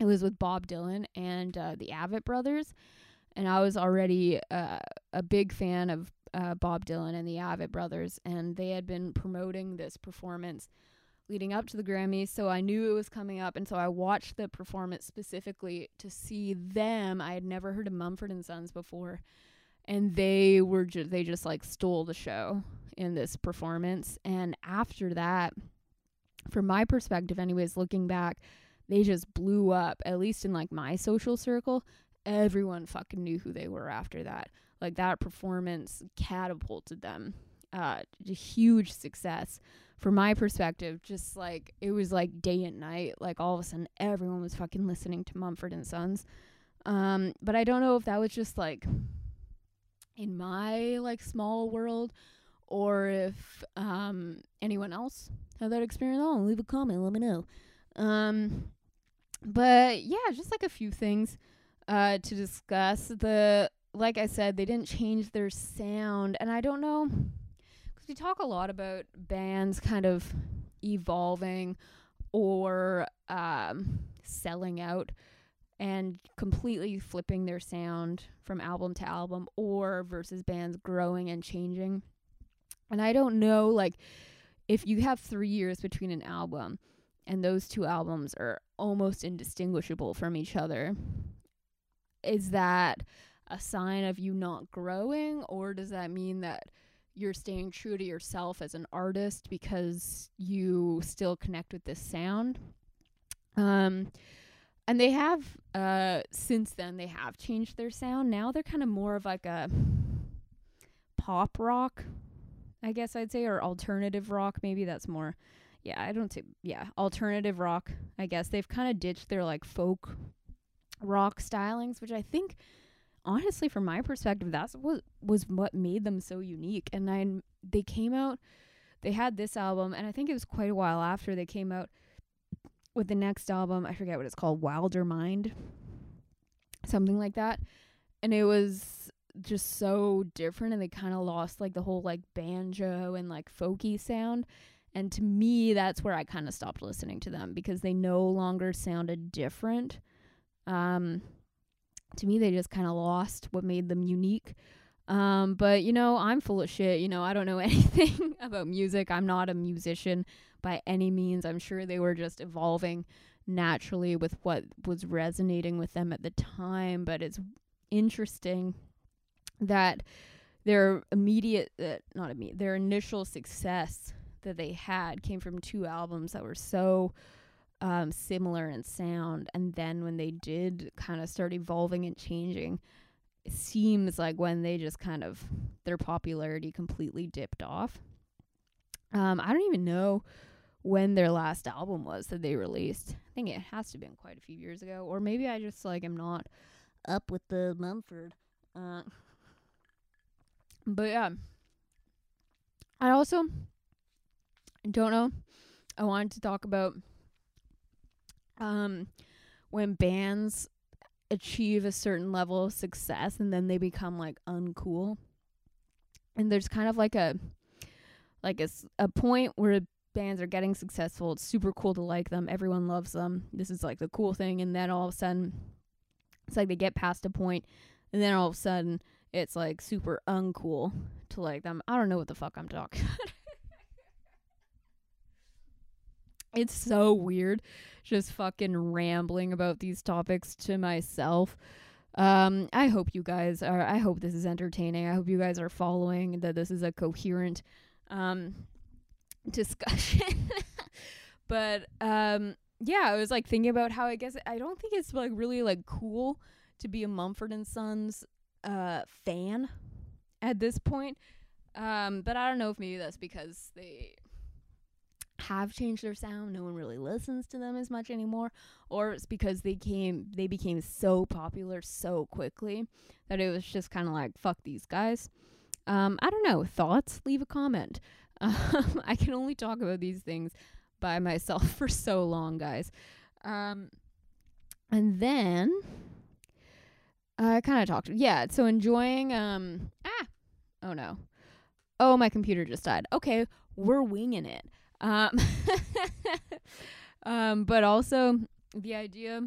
It was with Bob Dylan and the Avett Brothers. And I was already a big fan of Bob Dylan and the Avett Brothers, and they had been promoting this performance leading up to the Grammys, so I knew it was coming up, and so I watched the performance specifically to see them. I had never heard of Mumford and Sons before, and they were they just like stole the show in this performance. And after that, from my perspective anyways, looking back, they just blew up, at least in like my social circle. Everyone fucking knew who they were after that. Like, that performance catapulted them to huge success. From my perspective, just like, it was like day and night. Like, all of a sudden everyone was fucking listening to Mumford and Sons. But I don't know if that was just like in my like small world, or if anyone else had that experience. Oh, leave a comment, let me know. But yeah, just like a few things to discuss. Like I said, they didn't change their sound, and I don't know, because we talk a lot about bands kind of evolving or selling out and completely flipping their sound from album to album, or versus bands growing and changing. And I don't know, like, if you have 3 years between an album and those two albums are almost indistinguishable from each other, is that a sign of you not growing, or does that mean that you're staying true to yourself as an artist because you still connect with this sound? And they have, since then, they have changed their sound. Now they're kind of more of like a pop rock, I guess I'd say, or alternative rock. Maybe that's more, alternative rock, I guess. They've kind of ditched their like folk rock stylings, which I think, honestly, from my perspective, that's what was what made them so unique. And they came out, they had this album, and I think it was quite a while after they came out with the next album. I forget what it's called, Wilder Mind, something like that. And it was just so different, and they kind of lost like the whole like banjo and like folky sound. And to me, that's where I kind of stopped listening to them, because they no longer sounded different. To me, they just kind of lost what made them unique. But you know, I'm full of shit. You know, I don't know anything about music. I'm not a musician by any means. I'm sure they were just evolving naturally with what was resonating with them at the time. But it's interesting that their initial success that they had came from two albums that were so similar in sound, and then when they did kind of start evolving and changing, it seems like when they just kind of, their popularity completely dipped off. I don't even know when their last album was that they released. I think it has to have been quite a few years ago, or maybe I just like am not up with the Mumford. But yeah, I also don't know. I wanted to talk about when bands achieve a certain level of success and then they become like uncool, and there's kind of like a point where bands are getting successful, it's super cool to like them, everyone loves them, this is like the cool thing, and then all of a sudden it's like they get past a point, and then all of a sudden it's like super uncool to like them. I don't know what the fuck I'm talking about. It's so weird just fucking rambling about these topics to myself. I hope you guys are, I hope this is entertaining. I hope you guys are following, that this is a coherent discussion. But yeah, I was like thinking about how I guess I don't think it's like really like cool to be a Mumford and Sons fan at this point. But I don't know if maybe that's because they have changed their sound. No one really listens to them as much anymore, or it's because they became so popular so quickly that it was just kind of like, fuck these guys. I don't know. Thoughts? Leave a comment. I can only talk about these things by myself for so long, guys. And then I kind of talked. Yeah. So enjoying. Oh no. Oh, my computer just died. Okay, we're winging it. But also the idea,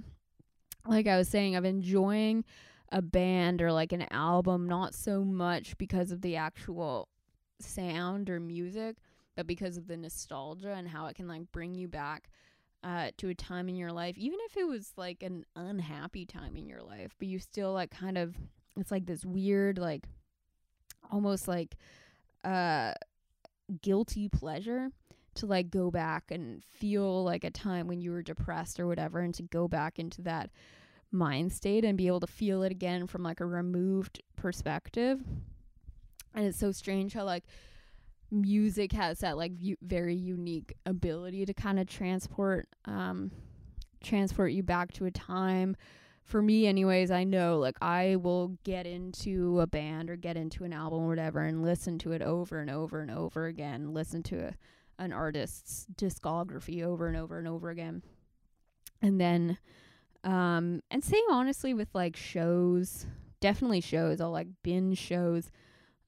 like I was saying, of enjoying a band or like an album, not so much because of the actual sound or music, but because of the nostalgia and how it can like bring you back to a time in your life, even if it was like an unhappy time in your life, but you still like kind of, it's like this weird, like almost like guilty pleasure to like go back and feel like a time when you were depressed or whatever, and to go back into that mind state and be able to feel it again from like a removed perspective. And it's so strange how like music has that like very unique ability to kind of transport you back to a time. For me anyways, I know like I will get into a band or get into an album or whatever and listen to it over and over and over again, listen to an artist's discography over and over and over again. And then and same honestly with like shows, definitely shows. I'll like binge shows.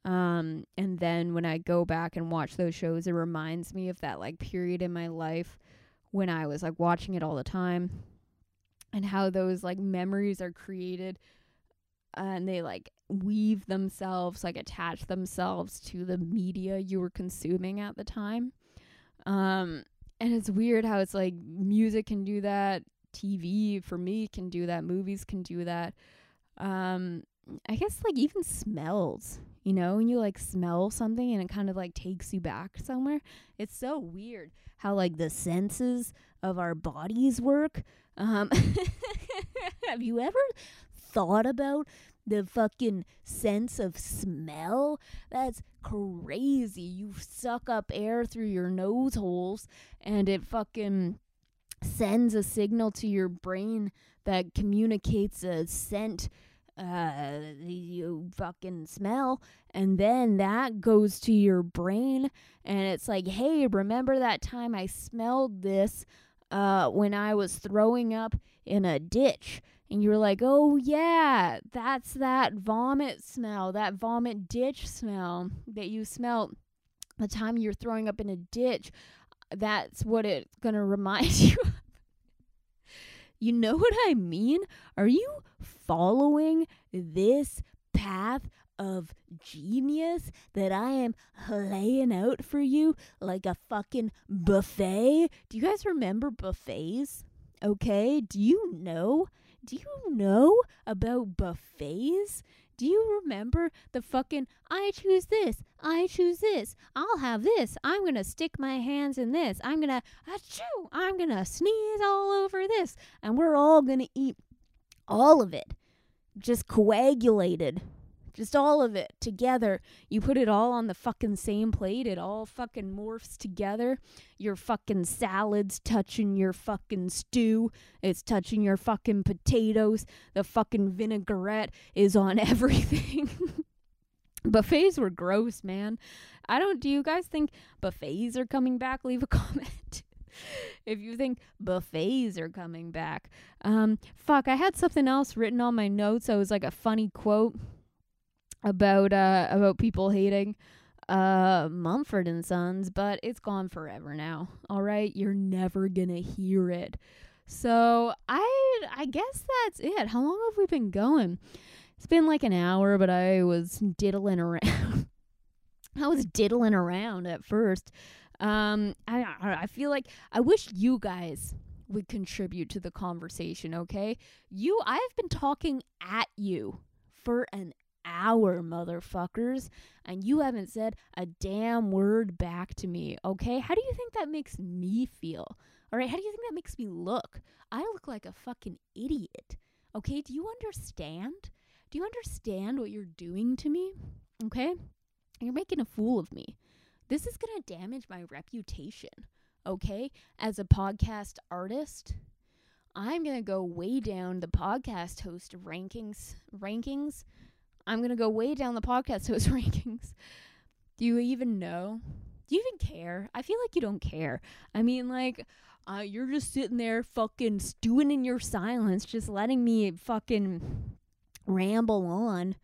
And then when I go back and watch those shows, it reminds me of that like period in my life when I was like watching it all the time, and how those like memories are created and they like weave themselves, like attach themselves to the media you were consuming at the time. And it's weird how it's like music can do that. TV for me can do that. Movies can do that. I guess like even smells, you know, when you like smell something and it kind of like takes you back somewhere. It's so weird how like the senses of our bodies work. Have you ever thought about the fucking sense of smell? That's crazy. You suck up air through your nose holes and it fucking sends a signal to your brain that communicates a scent you fucking smell, and then that goes to your brain and it's like, hey, remember that time I smelled this when I was throwing up in a ditch? And you're like, oh yeah, that's that vomit smell, that vomit ditch smell that you smelled the time you're throwing up in a ditch. That's what it's gonna remind you of. You know what I mean? Are you following this path of genius that I am laying out for you like a fucking buffet? Do you guys remember buffets? Okay, do you know about buffets? Do you remember the fucking, I choose this, I'll have this, I'm gonna stick my hands in this, I'm gonna, achoo, I'm gonna sneeze all over this, and we're all gonna eat all of it, just coagulated, just all of it together. You put it all on the fucking same plate, it all fucking morphs together. Your fucking salad's touching your fucking stew, it's touching your fucking potatoes, the fucking vinaigrette is on everything. Buffets were gross, man. Do you guys think buffets are coming back? Leave a comment if you think buffets are coming back. Fuck, I had something else written on my notes. It was like a funny quote about people hating Mumford and Sons, but it's gone forever now. All right, you're never gonna hear it. So I guess that's it. How long have we been going? It's been like an hour, but I was diddling around. I was diddling around at first. I feel like I wish you guys would contribute to the conversation. Okay, I've been talking at you for an hour, motherfuckers, and you haven't said a damn word back to me, okay? How do you think that makes me feel? All right, how do you think that makes me look? I look like a fucking idiot, okay? Do you understand? do you understand what you're doing to me? Okay? You're making a fool of me. This is going to damage my reputation. Okay? As a podcast artist, I'm going to go way down the podcast host rankings. I'm going to go way down the podcast host rankings. Do you even know? Do you even care? I feel like you don't care. I mean, like, you're just sitting there fucking stewing in your silence, just letting me fucking ramble on.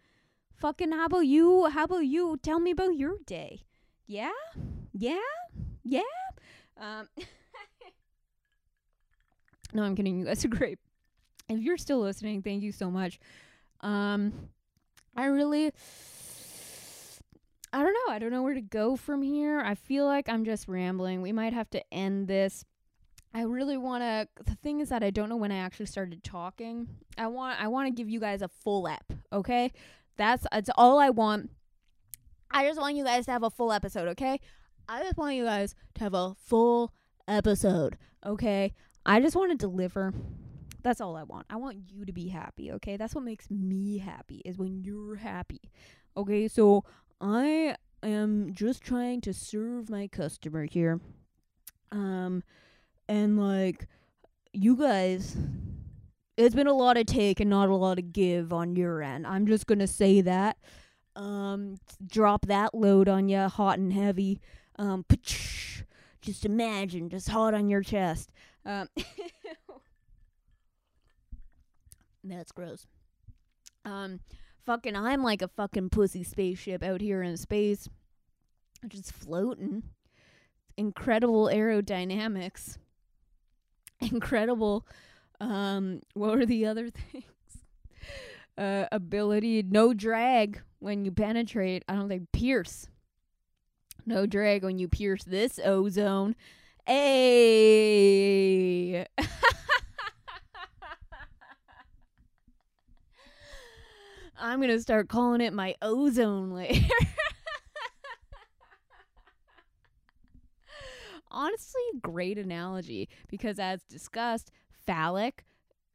Fucking how about you tell me about your day? Yeah? No, I'm kidding. You guys are great. If you're still listening, thank you so much. I don't know where to go from here. I feel like I'm just rambling. We might have to end this. The thing is that I don't know when I actually started talking. I want to give you guys a full ep, okay? That's all I want. I just want you guys to have a full episode, okay? I just want to deliver. That's all I want. I want you to be happy, okay? That's what makes me happy, is when you're happy. Okay, so I am just trying to serve my customer here. And like, you guys, it's been a lot of take and not a lot of give on your end. I'm just going to say that. Drop that load on you hot and heavy. Just imagine, just hot on your chest. That's gross. Fucking, I'm like a fucking pussy spaceship out here in space, just floating. Incredible aerodynamics. Incredible, what were the other things? Ability, no drag when you penetrate. I don't think, pierce. No drag when you pierce this ozone. Hey! I'm going to start calling it my ozone layer. Honestly, great analogy, because as discussed, phallic,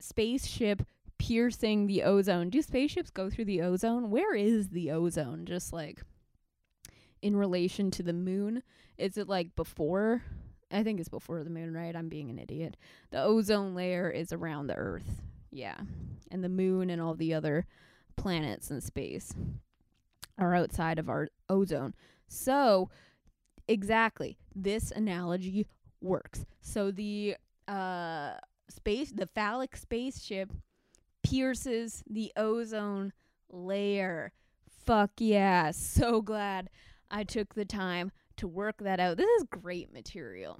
spaceship, piercing the ozone. Do spaceships go through the ozone? Where is the ozone? Just like in relation to the moon? Is it like before? I think it's before the moon, right? I'm being an idiot. The ozone layer is around the Earth. Yeah. And the moon and all the other planets in space are outside of our ozone. So exactly, this analogy works. So the phallic spaceship pierces the ozone layer. Fuck yeah. So glad I took the time to work that out. This is great material.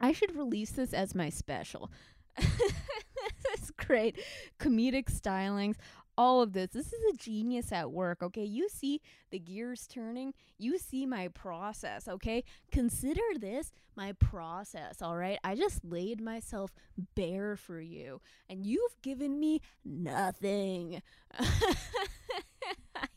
I should release this as my special. This is great. Comedic stylings. All of this. This is a genius at work, okay? You see the gears turning. You see my process, okay? Consider this my process, all right? I just laid myself bare for you, and you've given me nothing. I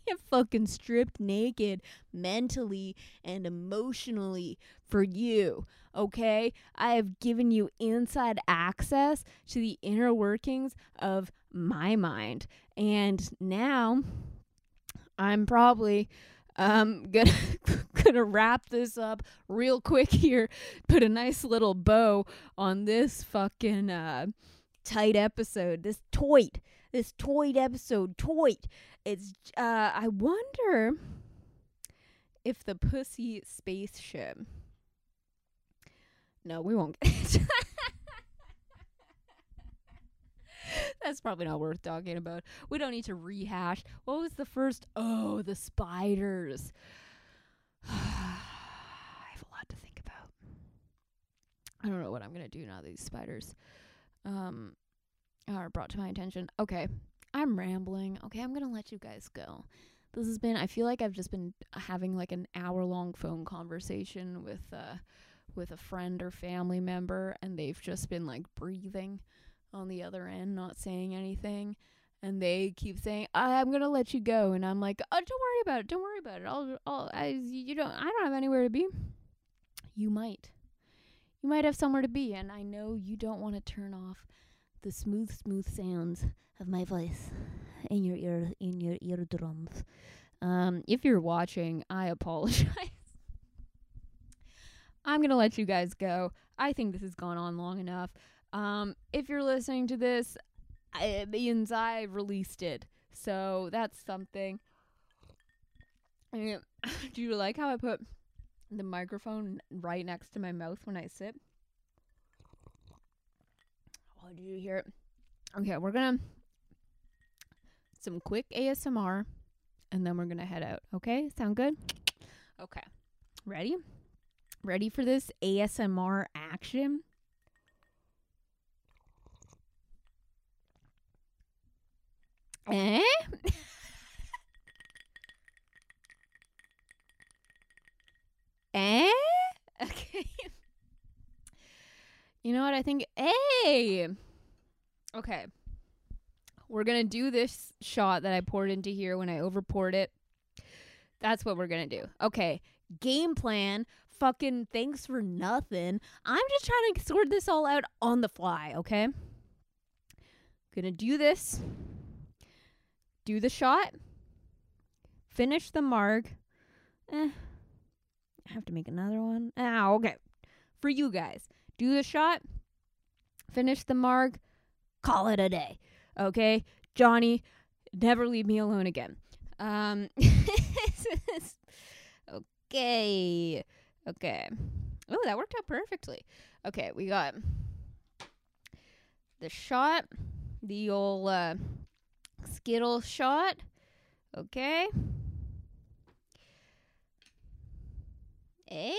am fucking stripped naked mentally and emotionally for you, okay? I have given you inside access to the inner workings of my mind. And now I'm probably gonna wrap this up real quick here, put a nice little bow on this fucking tight episode, this toit episode. It's I wonder if the pussy spaceship. No, we won't get into that. That's probably not worth talking about. We don't need to rehash. What was the first? Oh, the spiders. I have a lot to think about. I don't know what I'm going to do now that these spiders are brought to my attention. Okay, I'm rambling. Okay, I'm going to let you guys go. This has been, I feel like I've just been having like an hour-long phone conversation with a friend or family member, and they've just been like breathing on the other end, not saying anything, and they keep saying, I'm gonna let you go, and I'm like, oh, don't worry about it, I don't have anywhere to be. You might have somewhere to be, and I know you don't want to turn off the smooth sounds of my voice in your ear, in your eardrums. If you're watching, I apologize. I'm going to let you guys go. I think this has gone on long enough. If you're listening to this, it means I released it. So that's something. And do you like how I put the microphone right next to my mouth when I sip? Oh, did you hear it? Okay, we're going to some quick ASMR, and then we're going to head out. Okay, sound good? Okay, ready? Ready for this ASMR action? Eh? Eh? Okay. You know what I think? Hey! Okay. We're going to do this shot that I poured into here when I overpoured it. That's what we're going to do. Okay. Game plan. Fucking thanks for nothing. I'm just trying to sort this all out on the fly, okay? Gonna do this. Do the shot. Finish the marg. I have to make another one. Okay. For you guys. Do the shot. Finish the marg. Call it a day. Okay? Johnny, never leave me alone again. Okay. Okay. Oh, that worked out perfectly. Okay, we got the shot, the old Skittle shot. Okay. Hey,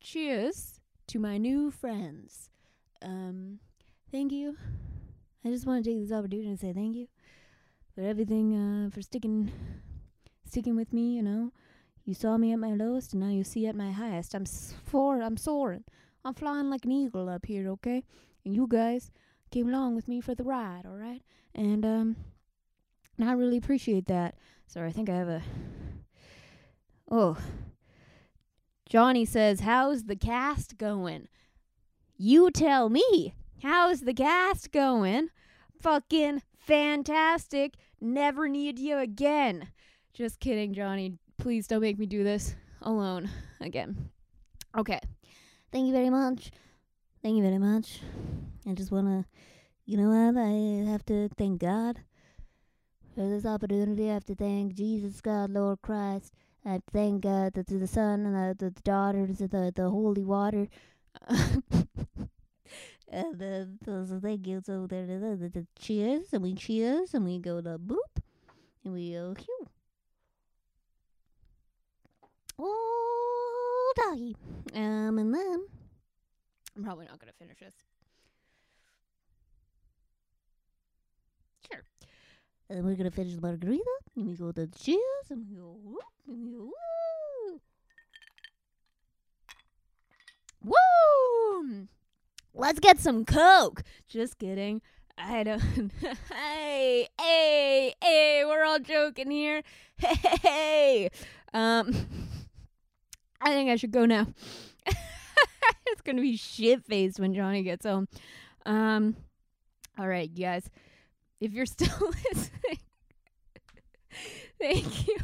cheers to my new friends. Thank you. I just want to take this opportunity to say thank you for everything, for sticking with me, you know. You saw me at my lowest, and now you see at my highest. I'm soaring. I'm flying like an eagle up here, okay? And you guys came along with me for the ride, all right? And I really appreciate that. Sorry, I think I have a... Oh. Johnny says, how's the cast going? You tell me. How's the cast going? Fucking fantastic. Never need you again. Just kidding, Johnny. Please don't make me do this alone again. Okay. Thank you very much. Thank you very much. I just want to, you know what? I have to thank God for this opportunity. I have to thank Jesus, God, Lord Christ. I thank God to the Son and the daughters of the holy water. And so thank you. So there, cheers, and we go to boop, and we go hoo. Oh, doggy. And then I'm probably not going to finish this. Sure. And we're going to finish the margarita. And we go to the cheers. And we go whoop. And we go woo. Woo! Let's get some Coke. Just kidding. I don't. Hey. We're all joking here. Hey. I think I should go now. It's going to be shit-faced when Johnny gets home. All right, you guys. If you're still listening, thank you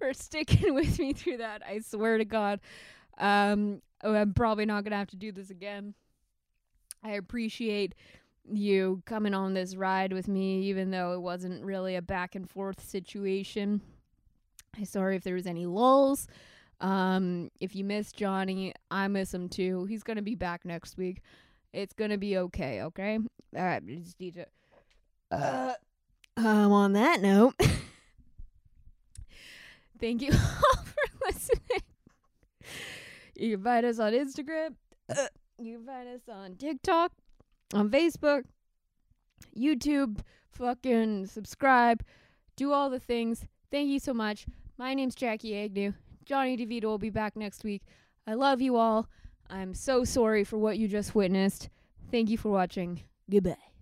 for sticking with me through that. I swear to God. I'm probably not going to have to do this again. I appreciate you coming on this ride with me, even though it wasn't really a back-and-forth situation. I'm sorry if there was any lulls. If you miss Johnny, I miss him too. He's going to be back next week. It's going to be okay, okay? All right, I just need to... on that note, thank you all for listening. You can find us on Instagram. You can find us on TikTok, on Facebook, YouTube. Fucking subscribe. Do all the things. Thank you so much. My name's Jackie Agnew. Johnny DeVito will be back next week. I love you all. I'm so sorry for what you just witnessed. Thank you for watching. Goodbye.